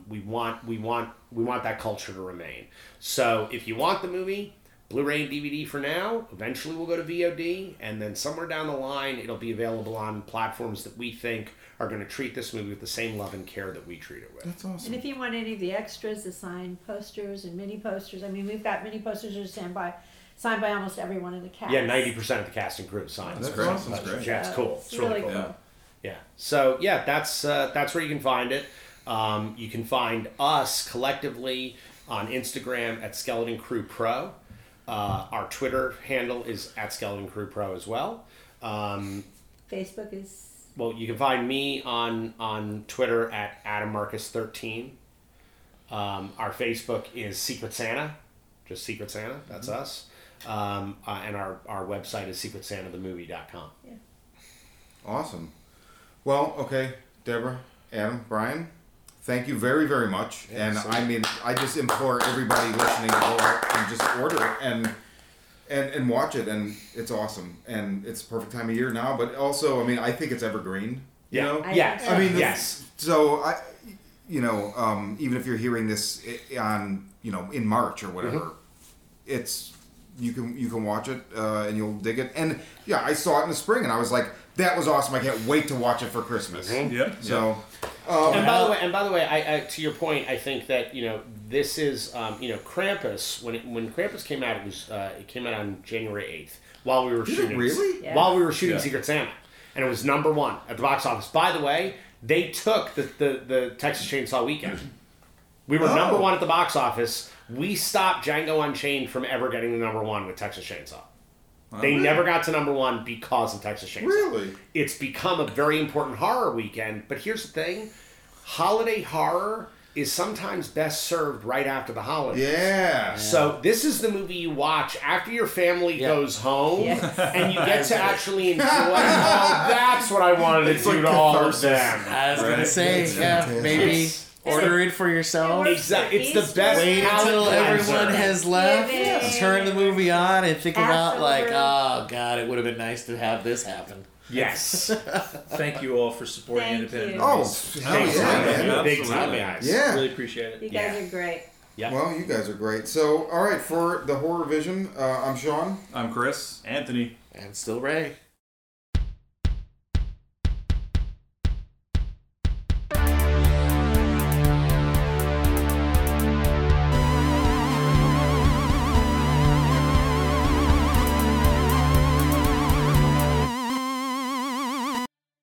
We want that culture to remain. So if you want the movie, Blu-ray and DVD for now. Eventually we'll go to VOD, and then somewhere down the line it'll be available on platforms that we think are going to treat this movie with the same love and care that we treat it with. That's awesome. And if you want any of the extras, the signed posters and mini posters, I mean, we've got mini posters that are signed by almost everyone in the cast. Yeah, 90% of the cast and crew signed. That's great. Awesome. That's great. Yeah, it's cool. It's really cool. Yeah. So, yeah, that's where you can find it. You can find us collectively on Instagram at Skeleton Crew Pro. Our Twitter handle is at Skeleton Crew Pro as well. Facebook is... Well, you can find me on Twitter at Adam Marcus 13. Our Facebook is Secret Santa, just Secret Santa. That's us. And our website is secretsantathemovie.com. Yeah. Awesome. Well, okay, Deborah, Adam, Bryan, thank you very, very much. Yeah, and I mean, I just implore everybody listening to go out and just order it and watch it, and it's awesome, and it's the perfect time of year now. But also, I mean, I think it's evergreen. You know? Yes. I mean, yes. So I, you know, even if you're hearing this on, you know, in March or whatever, it's you can watch it and you'll dig it. And yeah, I saw it in the spring, and I was like, that was awesome. I can't wait to watch it for Christmas. So. And by the way, I to your point, I think that, you know, this is, you know, Krampus. When Krampus came out, it came out on January 8th while we were shooting Secret Santa, and it was number one at the box office. By the way, they took the Texas Chainsaw Weekend. We were number one at the box office. We stopped Django Unchained from ever getting to number one with Texas Chainsaw. They never got to number one because of Texas Chainsaw. Really? It's become a very important horror weekend, but here's the thing. Holiday horror is sometimes best served right after the holidays. Yeah. So this is the movie you watch after your family goes home, and you get to actually enjoy. That's what I wanted to do to all of them. I was going to say, maybe... Order it for yourself. Exactly. It's the best. Wait until everyone has left. Turn the movie on and think about, like, oh, God, it would have been nice to have this happen. Yes. Thank you all for supporting independent movies. Oh, yeah. Big time, guys. Yeah. Really appreciate it. You guys are great. Yeah. Well, you guys are great. So, all right, for the Horror Vision, I'm Sean. I'm Chris. Anthony. And still Ray.